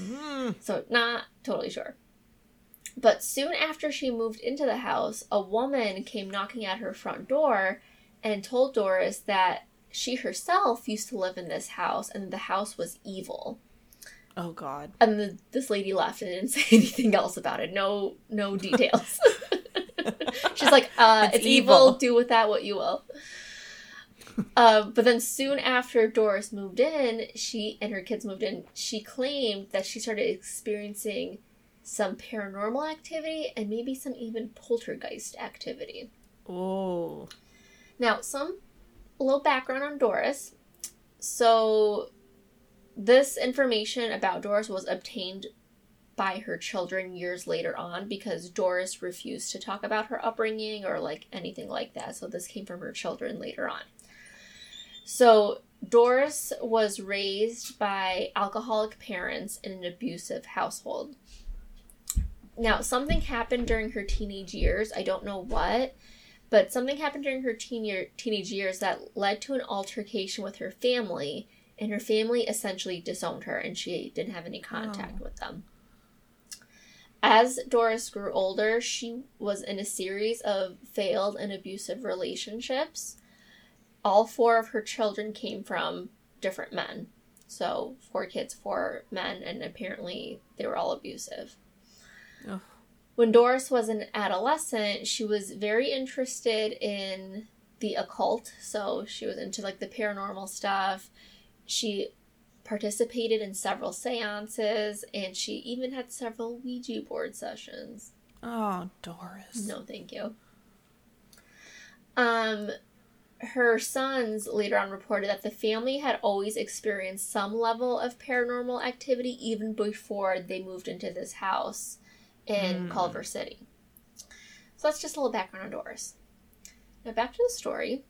Mm. So, not totally sure. But soon after she moved into the house, a woman came knocking at her front door and told Doris that she herself used to live in this house and the house was evil. Oh, God. And the, this lady left and didn't say anything else about it. No no details. She's like, uh, it's, it's evil. evil. Do with that what you will. uh, but then soon after Doris moved in, she and her kids moved in, she claimed that she started experiencing some paranormal activity and maybe some even poltergeist activity. Oh. Now, some a little background on Doris. So... This information about Doris was obtained by her children years later on because Doris refused to talk about her upbringing or, like, anything like that. So this came from her children later on. So Doris was raised by alcoholic parents in an abusive household. Now, something happened during her teenage years. I don't know what, but something happened during her teen year, teenage years that led to an altercation with her family. And her family essentially disowned her, and she didn't have any contact oh. with them. As Doris grew older, she was in a series of failed and abusive relationships. All four of her children came from different men. So, four kids, four men, and apparently they were all abusive. Oh. When Doris was an adolescent, she was very interested in the occult. So, she was into, like, the paranormal stuff. She participated in several seances, and she even had several Ouija board sessions. Oh, Doris. No, thank you. Um, her sons later on reported that the family had always experienced some level of paranormal activity even before they moved into this house in mm. Culver City. So that's just a little background on Doris. Now back to the story.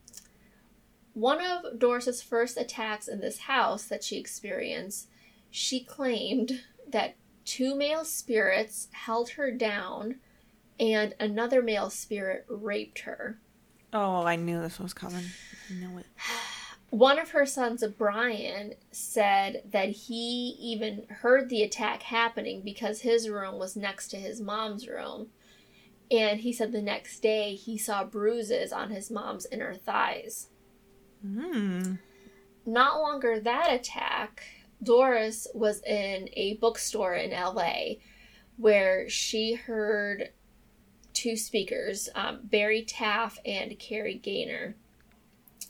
One of Doris's first attacks in this house that she experienced, she claimed that two male spirits held her down and another male spirit raped her. Oh, I knew this was coming. I knew it. One of her sons, Brian, said that he even heard the attack happening because his room was next to his mom's room. And he said the next day he saw bruises on his mom's inner thighs. Mm. Not long after that attack, Doris was in a bookstore in L A where she heard two speakers, um, Barry Taff and Carrie Gaynor.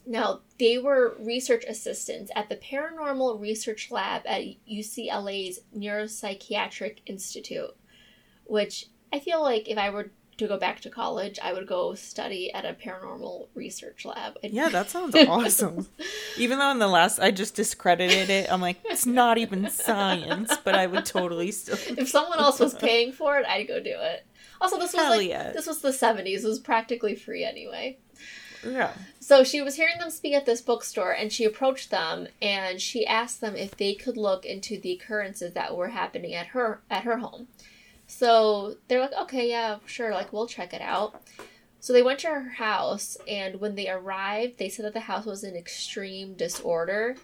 Now, they were research assistants at the Paranormal Research Lab at U C L A's Neuropsychiatric Institute, which I feel like if I were to go back to college, I would go study at a paranormal research lab. Yeah, that sounds awesome. Even though in the last, I just discredited it. I'm like, it's not even science, but I would totally still. If someone else was paying for it, I'd go do it. Also, this was Hell like, yeah. this was the seventies. It was practically free anyway. Yeah. So she was hearing them speak at this bookstore, and she approached them, and she asked them if they could look into the occurrences that were happening at her at her home. So they're like, okay, yeah, sure, like, we'll check it out. So they went to her house, and when they arrived, they said that the house was in extreme disorder,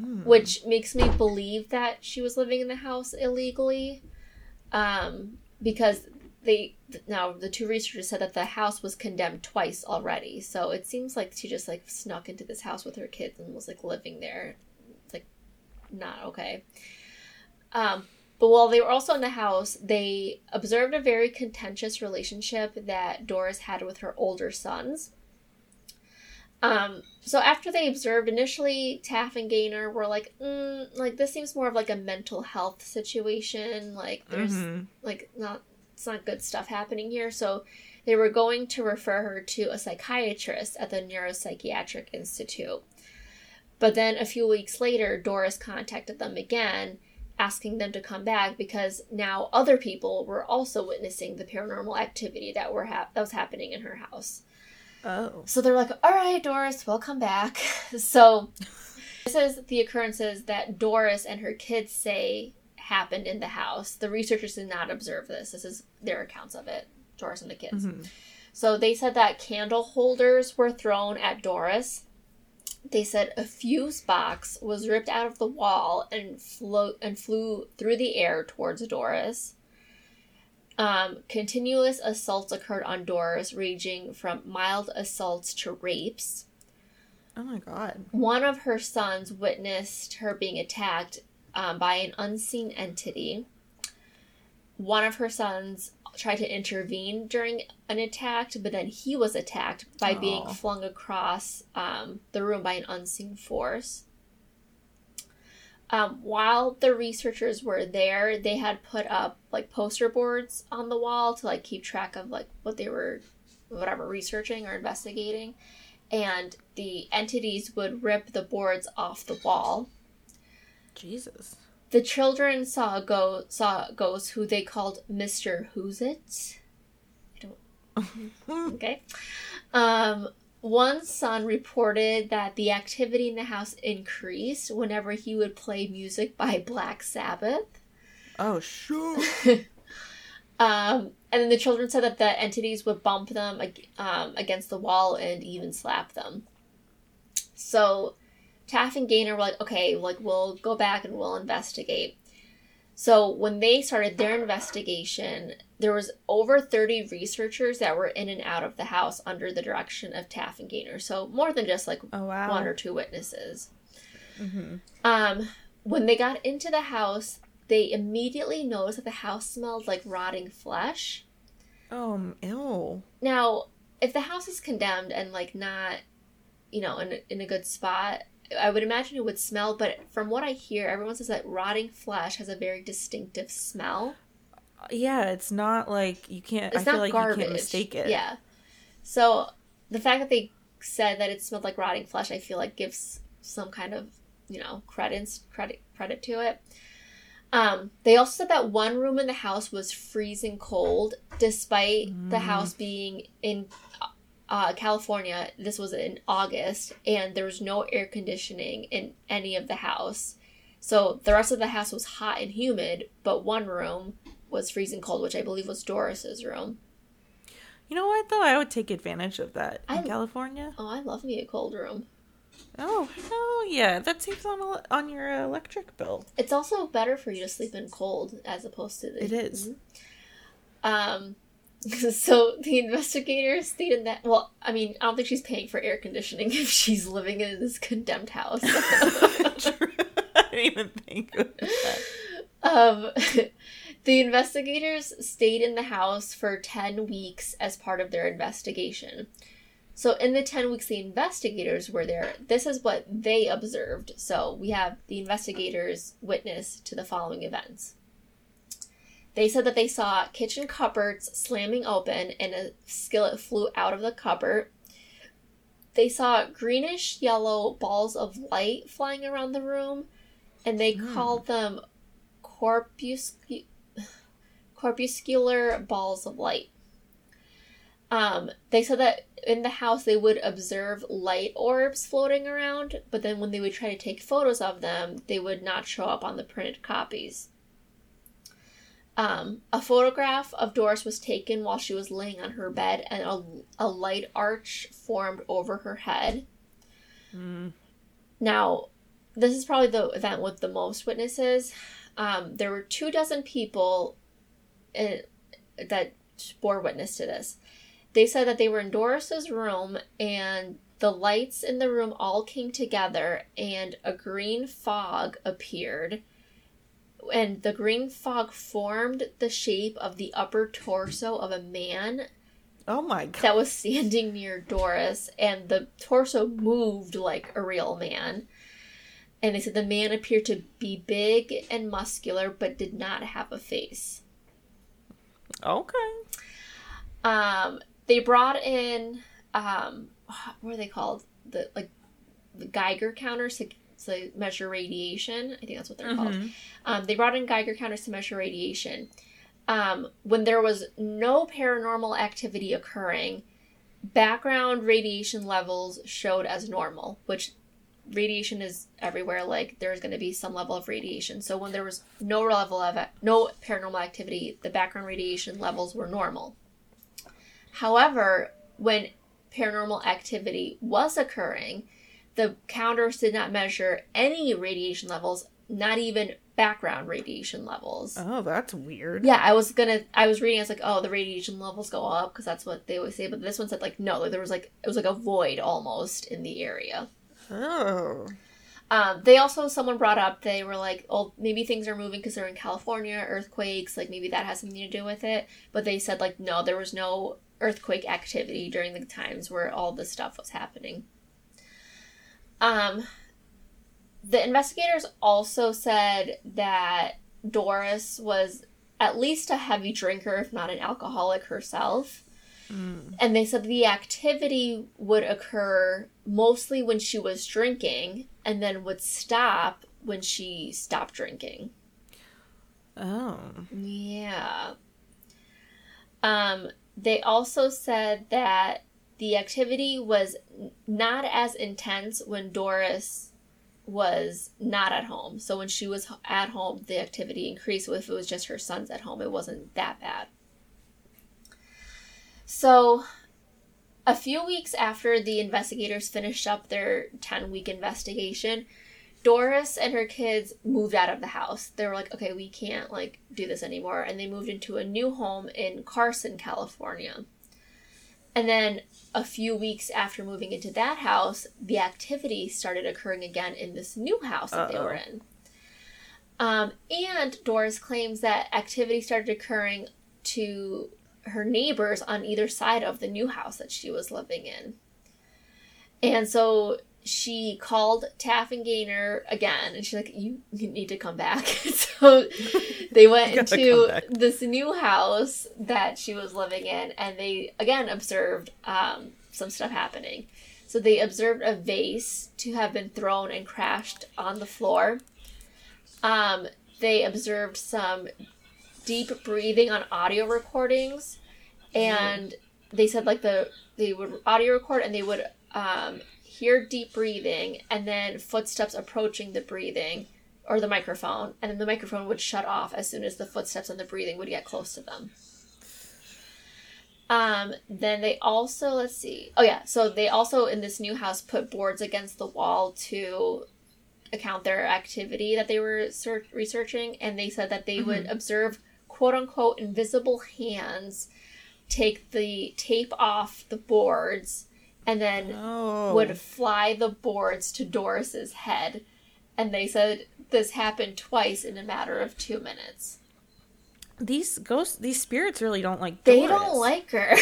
mm. which makes me believe that she was living in the house illegally, um, because they, now the two researchers said that the house was condemned twice already. So it seems like she just, like, snuck into this house with her kids and was, like, living there. It's, like, not okay. Um, But while they were also in the house, they observed a very contentious relationship that Doris had with her older sons. Um, so after they observed, initially Taff and Gaynor were like, mm, like, this seems more of like a mental health situation. Like, there's mm-hmm. like not, it's not good stuff happening here. So they were going to refer her to a psychiatrist at the Neuropsychiatric Institute. But then a few weeks later, Doris contacted them again, asking them to come back because now other people were also witnessing the paranormal activity that were ha- that was happening in her house. Oh. So they're like, all right, Doris, we'll come back. So this is the occurrences that Doris and her kids say happened in the house. The researchers did not observe this. This is their accounts of it, Doris and the kids. Mm-hmm. So they said that candle holders were thrown at Doris. They said a fuse box was ripped out of the wall and flew, and flew through the air towards Doris. Um, continuous assaults occurred on Doris, ranging from mild assaults to rapes. Oh, my God. One of her sons witnessed her being attacked um, by an unseen entity. One of her sons tried to intervene during an attack, but then he was attacked by Aww. being flung across um, the room by an unseen force. Um, while the researchers were there, they had put up like poster boards on the wall to like keep track of like what they were, whatever, researching or investigating. And the entities would rip the boards off the wall. Jesus. The children saw a go- saw a ghost who they called Mister Who's It. I don't. Okay. Um, one son reported that the activity in the house increased whenever he would play music by Black Sabbath. Oh, sure. um, and then the children said that the entities would bump them ag- um, against the wall and even slap them. So Taff and Gaynor were like, okay, like, we'll go back and we'll investigate. So when they started their investigation, there was over thirty researchers that were in and out of the house under the direction of Taff and Gaynor. So more than just, like, oh, wow. one or two witnesses. Mm-hmm. Um, when they got into the house, they immediately noticed that the house smelled like rotting flesh. Um, ew. Now, if the house is condemned and, like, not, you know, in in a good spot, I would imagine it would smell, but from what I hear, everyone says that rotting flesh has a very distinctive smell. Yeah, it's not like you can't, it's I not feel like garbage. You can't mistake it. Yeah. So the fact that they said that it smelled like rotting flesh, I feel like gives some kind of, you know, credence, credit, credit to it. Um, they also said that one room in the house was freezing cold, despite mm. the house being in Uh, California. This was in August, and there was no air conditioning in any of the house. So the rest of the house was hot and humid, but one room was freezing cold, which I believe was Doris's room. You know what, though? I would take advantage of that in I, California. Oh, I love me a cold room. Oh, hell yeah. That saves on on your electric bill. It's also better for you to sleep in cold as opposed to the... It is. Mm-hmm. Um... So the investigator stated that, well, I mean, I don't think she's paying for air conditioning if she's living in this condemned house. True. I didn't even think of that. Um, the investigators stayed in the house for ten weeks as part of their investigation. So in the ten weeks the investigators were there, this is what they observed. So we have the investigators witness to the following events. They said that they saw kitchen cupboards slamming open and a skillet flew out of the cupboard. They saw greenish yellow balls of light flying around the room, and they mm. called them corpus- corpuscular balls of light. Um, they said that in the house they would observe light orbs floating around, but then when they would try to take photos of them, they would not show up on the printed copies. Um, a photograph of Doris was taken while she was laying on her bed, and a, a light arch formed over her head. Mm. Now, this is probably the event with the most witnesses. Um, there were two dozen people in, that bore witness to this. They said that they were in Doris's room, and the lights in the room all came together, and a green fog appeared. And the green fog formed the shape of the upper torso of a man. Oh my God. That was standing near Doris, and the torso moved like a real man. And they said the man appeared to be big and muscular, but did not have a face. Okay. Um, they brought in, um, what are they called? The, like, the Geiger counters to to measure radiation. I think that's what they're mm-hmm. called. Um, they brought in Geiger counters to measure radiation. Um, when there was no paranormal activity occurring, background radiation levels showed as normal, which radiation is everywhere. Like, there's going to be some level of radiation. So when there was no level of no paranormal activity, the background radiation levels were normal. However, when paranormal activity was occurring, the counters did not measure any radiation levels, not even background radiation levels. Oh, that's weird. Yeah, I was gonna, I was reading, I was like, oh, the radiation levels go up, because that's what they always say, but this one said, like, no, like, there was, like, it was, like, a void, almost, in the area. Oh. Um, they also, someone brought up, they were like, oh, maybe things are moving because they're in California, earthquakes, like, maybe that has something to do with it, but they said, like, no, there was no earthquake activity during the times where all this stuff was happening. Um, the investigators also said that Doris was at least a heavy drinker, if not an alcoholic herself. Mm. And they said the activity would occur mostly when she was drinking and then would stop when she stopped drinking. Oh. Yeah. Um, they also said that the activity was not as intense when Doris was not at home. So when she was at home, the activity increased. If it was just her sons at home, it wasn't that bad. So a few weeks after the investigators finished up their ten-week investigation, Doris and her kids moved out of the house. They were like, okay, we can't, like, do this anymore. And they moved into a new home in Carson, California. And then a few weeks after moving into that house, the activity started occurring again in this new house that Uh-oh. they were in. Um, and Doris claims that activity started occurring to her neighbors on either side of the new house that she was living in. And so she called Taff and Gaynor again, and she's like, you, you need to come back. So they went into this new house that she was living in, and they, again, observed um, some stuff happening. So they observed a vase to have been thrown and crashed on the floor. Um, they observed some deep breathing on audio recordings, and they said, like, the they would audio record, and they would... Um, hear deep breathing, and then footsteps approaching the breathing or the microphone, and then the microphone would shut off as soon as the footsteps and the breathing would get close to them. Um, then they also, let's see. Oh yeah. So they also in this new house put boards against the wall to account their activity that they were search- researching. And they said that they mm-hmm. would observe quote unquote invisible hands take the tape off the boards and then oh. would fly the boards to Doris's head. And they said this happened twice in a matter of two minutes. These ghosts, these spirits really don't like Doris. They don't like her.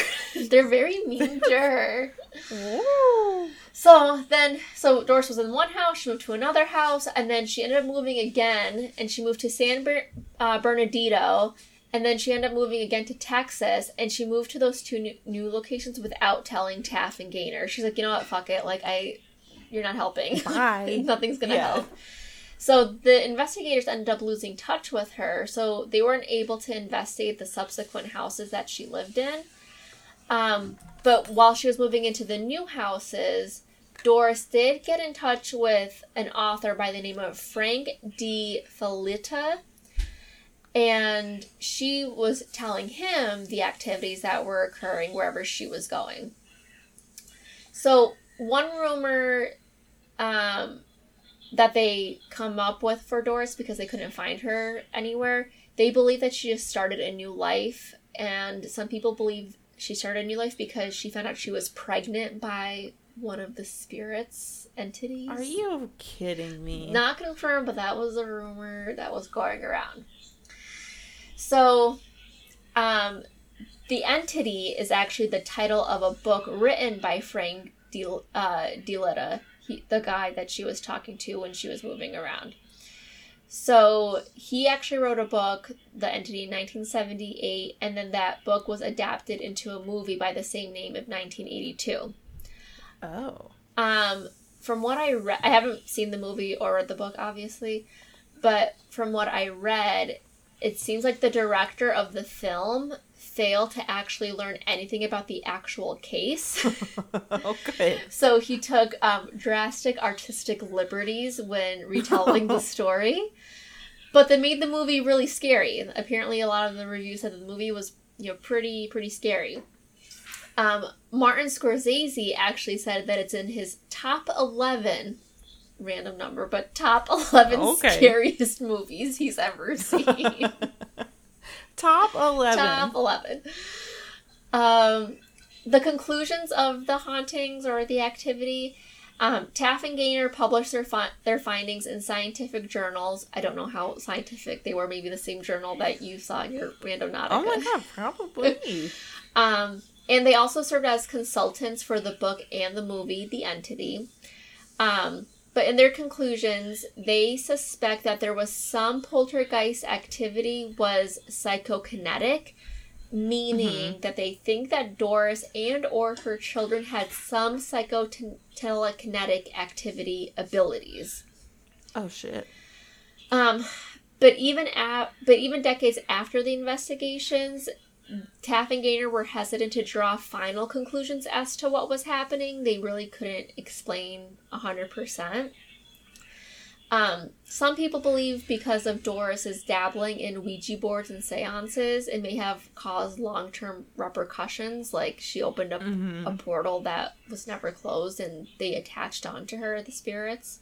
They're very mean to her. Ooh. So then, so Doris was in one house, she moved to another house, and then she ended up moving again, and she moved to San Ber- uh, Bernardino, and then she ended up moving again to Texas, and she moved to those two new, new locations without telling Taff and Gaynor. She's like, you know what, fuck it, like, I, you're not helping. Bye. Nothing's gonna yeah. help. So the investigators ended up losing touch with her, so they weren't able to investigate the subsequent houses that she lived in. Um, but while she was moving into the new houses, Doris did get in touch with an author by the name of Frank De Felitta, and she was telling him the activities that were occurring wherever she was going. So one rumor... Um, that they come up with for Doris, because they couldn't find her anywhere. They believe that she just started a new life, and some people believe she started a new life because she found out she was pregnant by one of the spirits' entities. Are you kidding me? Not confirmed, but that was a rumor that was going around. So, um, The Entity is actually the title of a book written by Frank De, uh, De Litta. He, the guy that she was talking to when she was moving around. So he actually wrote a book, The Entity, in nineteen seventy-eight, and then that book was adapted into a movie by the same name in nineteen eighty-two. Oh. Um, from what I read, I haven't seen the movie or read the book, obviously, but from what I read, it seems like the director of the film failed to actually learn anything about the actual case. Okay. So he took um, drastic artistic liberties when retelling the story, but they made the movie really scary. Apparently, a lot of the reviews said the movie was, you know, pretty pretty scary. Um, Martin Scorsese actually said that it's in his top eleven, random number, but top eleven okay. scariest movies he's ever seen. Top eleven. Top eleven. Um, the conclusions of the hauntings or the activity. Um, Taff and Gaynor published their fi- their findings in scientific journals. I don't know how scientific they were. Maybe the same journal that you saw in your Randonautica. Oh my god, probably. um, and they also served as consultants for the book and the movie, The Entity. Um, but in their conclusions, they suspect that there was some poltergeist activity was psychokinetic, meaning mm-hmm. that they think that Doris and or her children had some psychotelekinetic activity abilities. Oh, shit. Um, but even at, but even decades after the investigations, Taff and Gaynor were hesitant to draw final conclusions as to what was happening. They really couldn't explain one hundred percent. Um, some people believe because of Doris's dabbling in Ouija boards and seances, it may have caused long-term repercussions. Like, she opened up mm-hmm. a portal that was never closed, and they attached onto her, the spirits.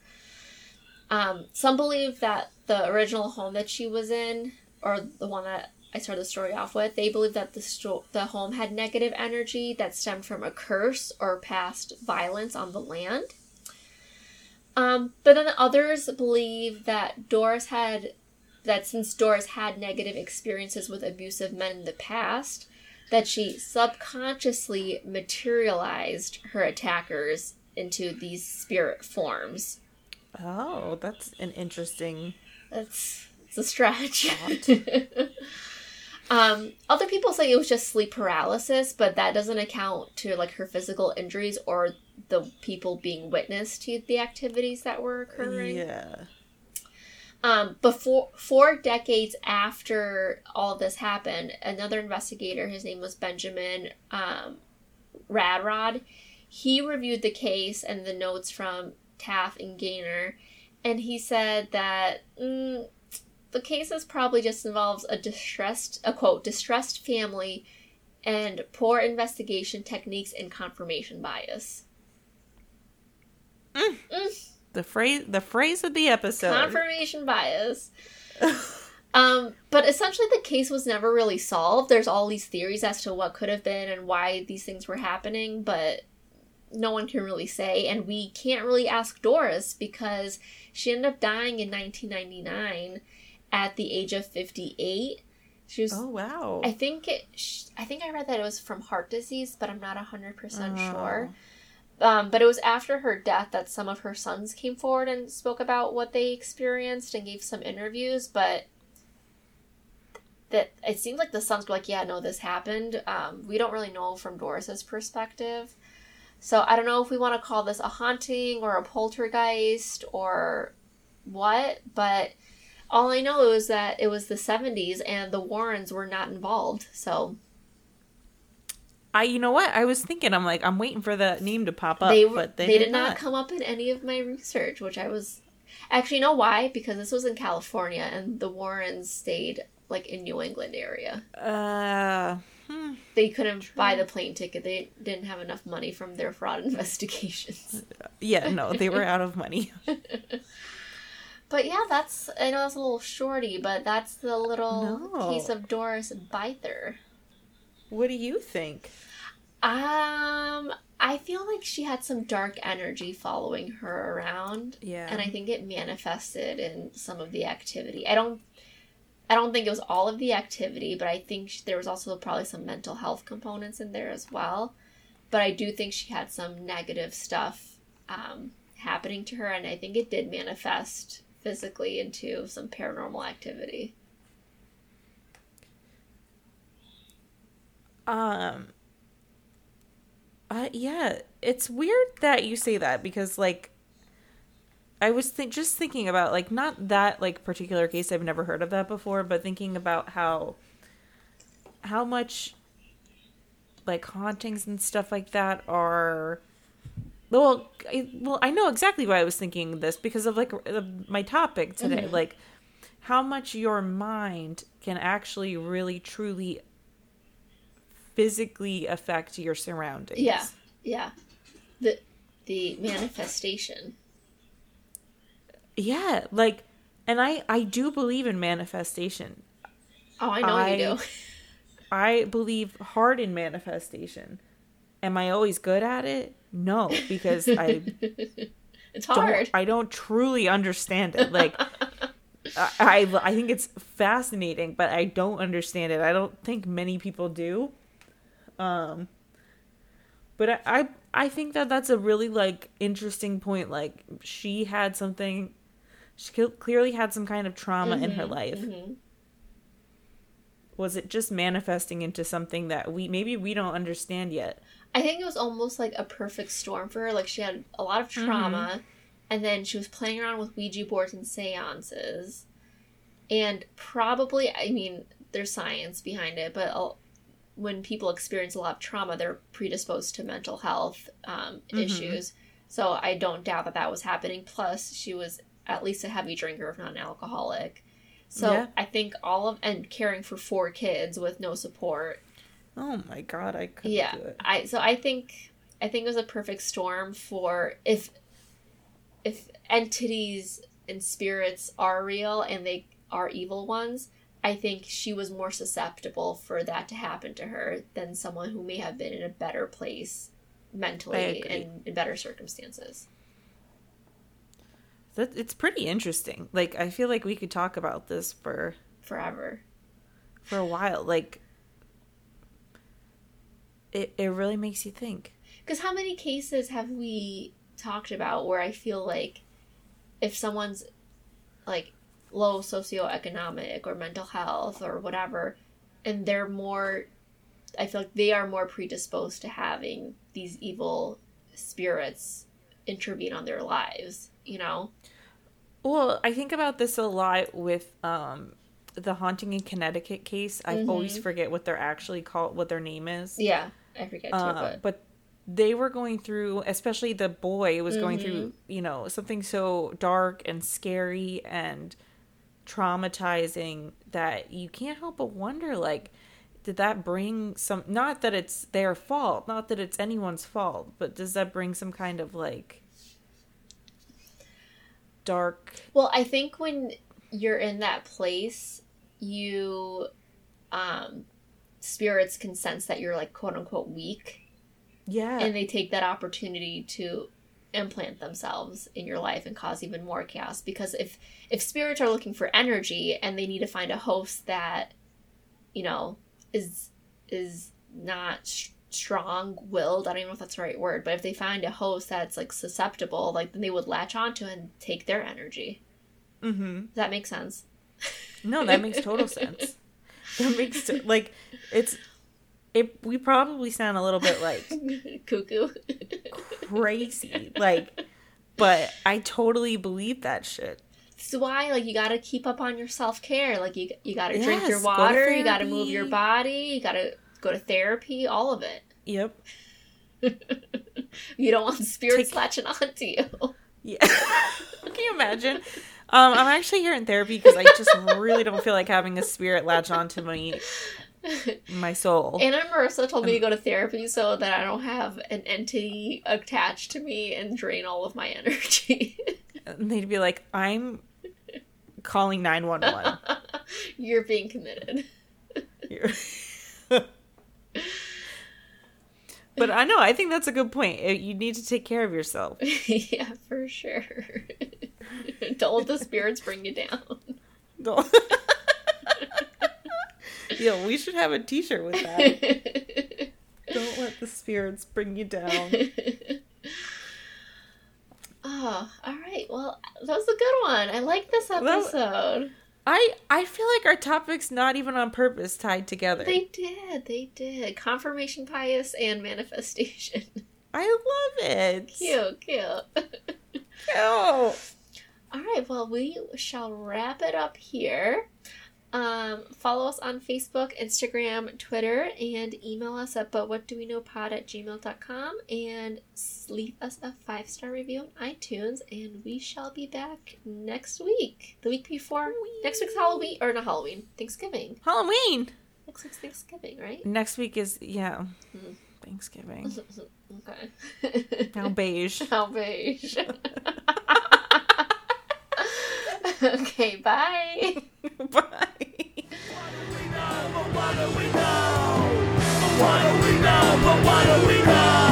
Um, some believe that the original home that she was in, or the one that I started the story off with, they believe that the sto- the home had negative energy that stemmed from a curse or past violence on the land. Um, but then others believe that Doris had, that since Doris had negative experiences with abusive men in the past, that she subconsciously materialized her attackers into these spirit forms. Oh, that's an interesting... That's it's a stretch. Um, other people say it was just sleep paralysis, but that doesn't account to, like, her physical injuries or the people being witness to the activities that were occurring. Yeah. Um, before, four decades after all this happened, another investigator, his name was Benjamin um, Radrod, he reviewed the case and the notes from Taff and Gaynor, and he said that... Mm, the cases probably just involves a distressed, a quote, distressed family and poor investigation techniques and confirmation bias. Mm. Mm. The phrase, the phrase of the episode. Confirmation bias. Um, but essentially the case was never really solved. There's all these theories as to what could have been and why these things were happening, but no one can really say. And we can't really ask Doris because she ended up dying in nineteen ninety-nine at the age of fifty-eight. She was, oh, wow. I think it, I think I read that it was from heart disease, but I'm not one hundred percent oh. sure. Um, but it was after her death that some of her sons came forward and spoke about what they experienced and gave some interviews, but that it seemed like the sons were like, yeah, no, this happened. Um, we don't really know from Doris's perspective. So I don't know if we want to call this a haunting or a poltergeist or what, but all I know is that it was the seventies and the Warrens were not involved, so... I, you know what? I was thinking, I'm like, I'm waiting for the name to pop up, they, but they, they did not. not come up in any of my research, which I was... Actually, you know why? Because this was in California, and the Warrens stayed, like, in New England area. Uh, hmm. They couldn't True. buy the plane ticket. They didn't have enough money from their fraud investigations. Yeah, no, they were out of money. But yeah, that's... I know that's a little shorty, but that's the little no. case of Doris Bither. What do you think? Um, I feel like she had some dark energy following her around. Yeah. And I think it manifested in some of the activity. I don't I don't think it was all of the activity, but I think she, there was also probably some mental health components in there as well. But I do think she had some negative stuff um, happening to her, and I think it did manifest physically into some paranormal activity. Um, uh, yeah, it's weird that you say that because, like, I was th- just thinking about, like, not that, like, particular case. I've never heard of that before, but thinking about how, how much, like, hauntings and stuff like that are, well, I, well, I know exactly why I was thinking this because of, like, my topic today, mm-hmm. like, how much your mind can actually really, truly physically affect your surroundings. Yeah, yeah. The the manifestation. Yeah, like, and I, I do believe in manifestation. Oh, I know I, you do. I believe hard in manifestation. Am I always good at it? No, because I... It's hard. I don't truly understand it. Like... I, I I think it's fascinating, but I don't understand it. I don't think many people do. Um, but I, I, I think that that's a really, like, interesting point. Like, she had something, she clearly had some kind of trauma mm-hmm, in her life. Mm-hmm. Was it just manifesting into something that we, maybe we don't understand yet? I think it was almost like a perfect storm for her. Like, she had a lot of trauma. Mm-hmm. And then she was playing around with Ouija boards and seances. And probably, I mean, there's science behind it, but I'll, when people experience a lot of trauma, they're predisposed to mental health um, mm-hmm. issues. So I don't doubt that that was happening. Plus, she was at least a heavy drinker, if not an alcoholic. So yeah. I think all of, and caring for four kids with no support. Oh my God, I couldn't yeah, do it. I, so I think, I think it was a perfect storm for, if... if entities and spirits are real and they are evil ones, I think she was more susceptible for that to happen to her than someone who may have been in a better place mentally and in better circumstances. That it's pretty interesting. Like, I feel like we could talk about this for... Forever. For a while. Like, it, it really makes you think. Because how many cases have we... talked about where I feel like if someone's like low socioeconomic or mental health or whatever, and they're more, I feel like they are more predisposed to having these evil spirits intervene on their lives, you know? Well, I think about this a lot with um the haunting in Connecticut case. I mm-hmm. always forget what they're actually called, what their name is. Yeah, I forget too, uh, but, but- they were going through, especially the boy was going mm-hmm. through, you know, something so dark and scary and traumatizing that you can't help but wonder, like, did that bring some, not that it's their fault, not that it's anyone's fault, but does that bring some kind of, like, dark... Well, I think when you're in that place, you, um, spirits can sense that you're, like, quote unquote weak. Yeah. And they take that opportunity to implant themselves in your life and cause even more chaos. Because if, if spirits are looking for energy and they need to find a host that, you know, is, is not sh- strong-willed, I don't even know if that's the right word, but if they find a host that's, like, susceptible, like, then they would latch onto and take their energy. Mm-hmm. Does that make sense? No, that makes total sense. That makes, t- like, it's... It, we probably sound a little bit like cuckoo, crazy, like, but I totally believe that shit. That's why, like, you gotta keep up on your self care. Like, you you gotta yes, drink your water, go you gotta move your body, you gotta go to therapy, all of it. Yep. You don't want spirits Take... latching onto you. Yeah. Can you imagine? Um, I'm actually here in therapy because I just really don't feel like having a spirit latch onto me. My soul. Anna Marissa told me um, to go to therapy so that I don't have an entity attached to me and drain all of my energy. And they'd be like, I'm calling nine one one. You're being committed. You're... But I know, I think that's a good point. You need to take care of yourself. Yeah, for sure. Don't let the spirits bring you down. Don't. Yeah, we should have a t-shirt with that. Don't let the spirits bring you down. Oh, all right. Well, that was a good one. I like this episode. I, I feel like our topics, not even on purpose, tied together. They did. They did. Confirmation bias and manifestation. I love it. Cute, cute. Cute. All right. Well, we shall wrap it up here. Um, follow us on Facebook, Instagram, Twitter, and email us at butwhatdoweknowpod at gmail dot com and leave us a five-star review on iTunes, and we shall be back next week. The week before. Halloween. Next week's Halloween. Or not Halloween. Thanksgiving. Halloween! Next week's Thanksgiving, right? Next week is, yeah. Mm. Thanksgiving. Okay. How beige. How beige. Okay, bye. Bye. What do we know? But what do we know? What do we know? But what do we know?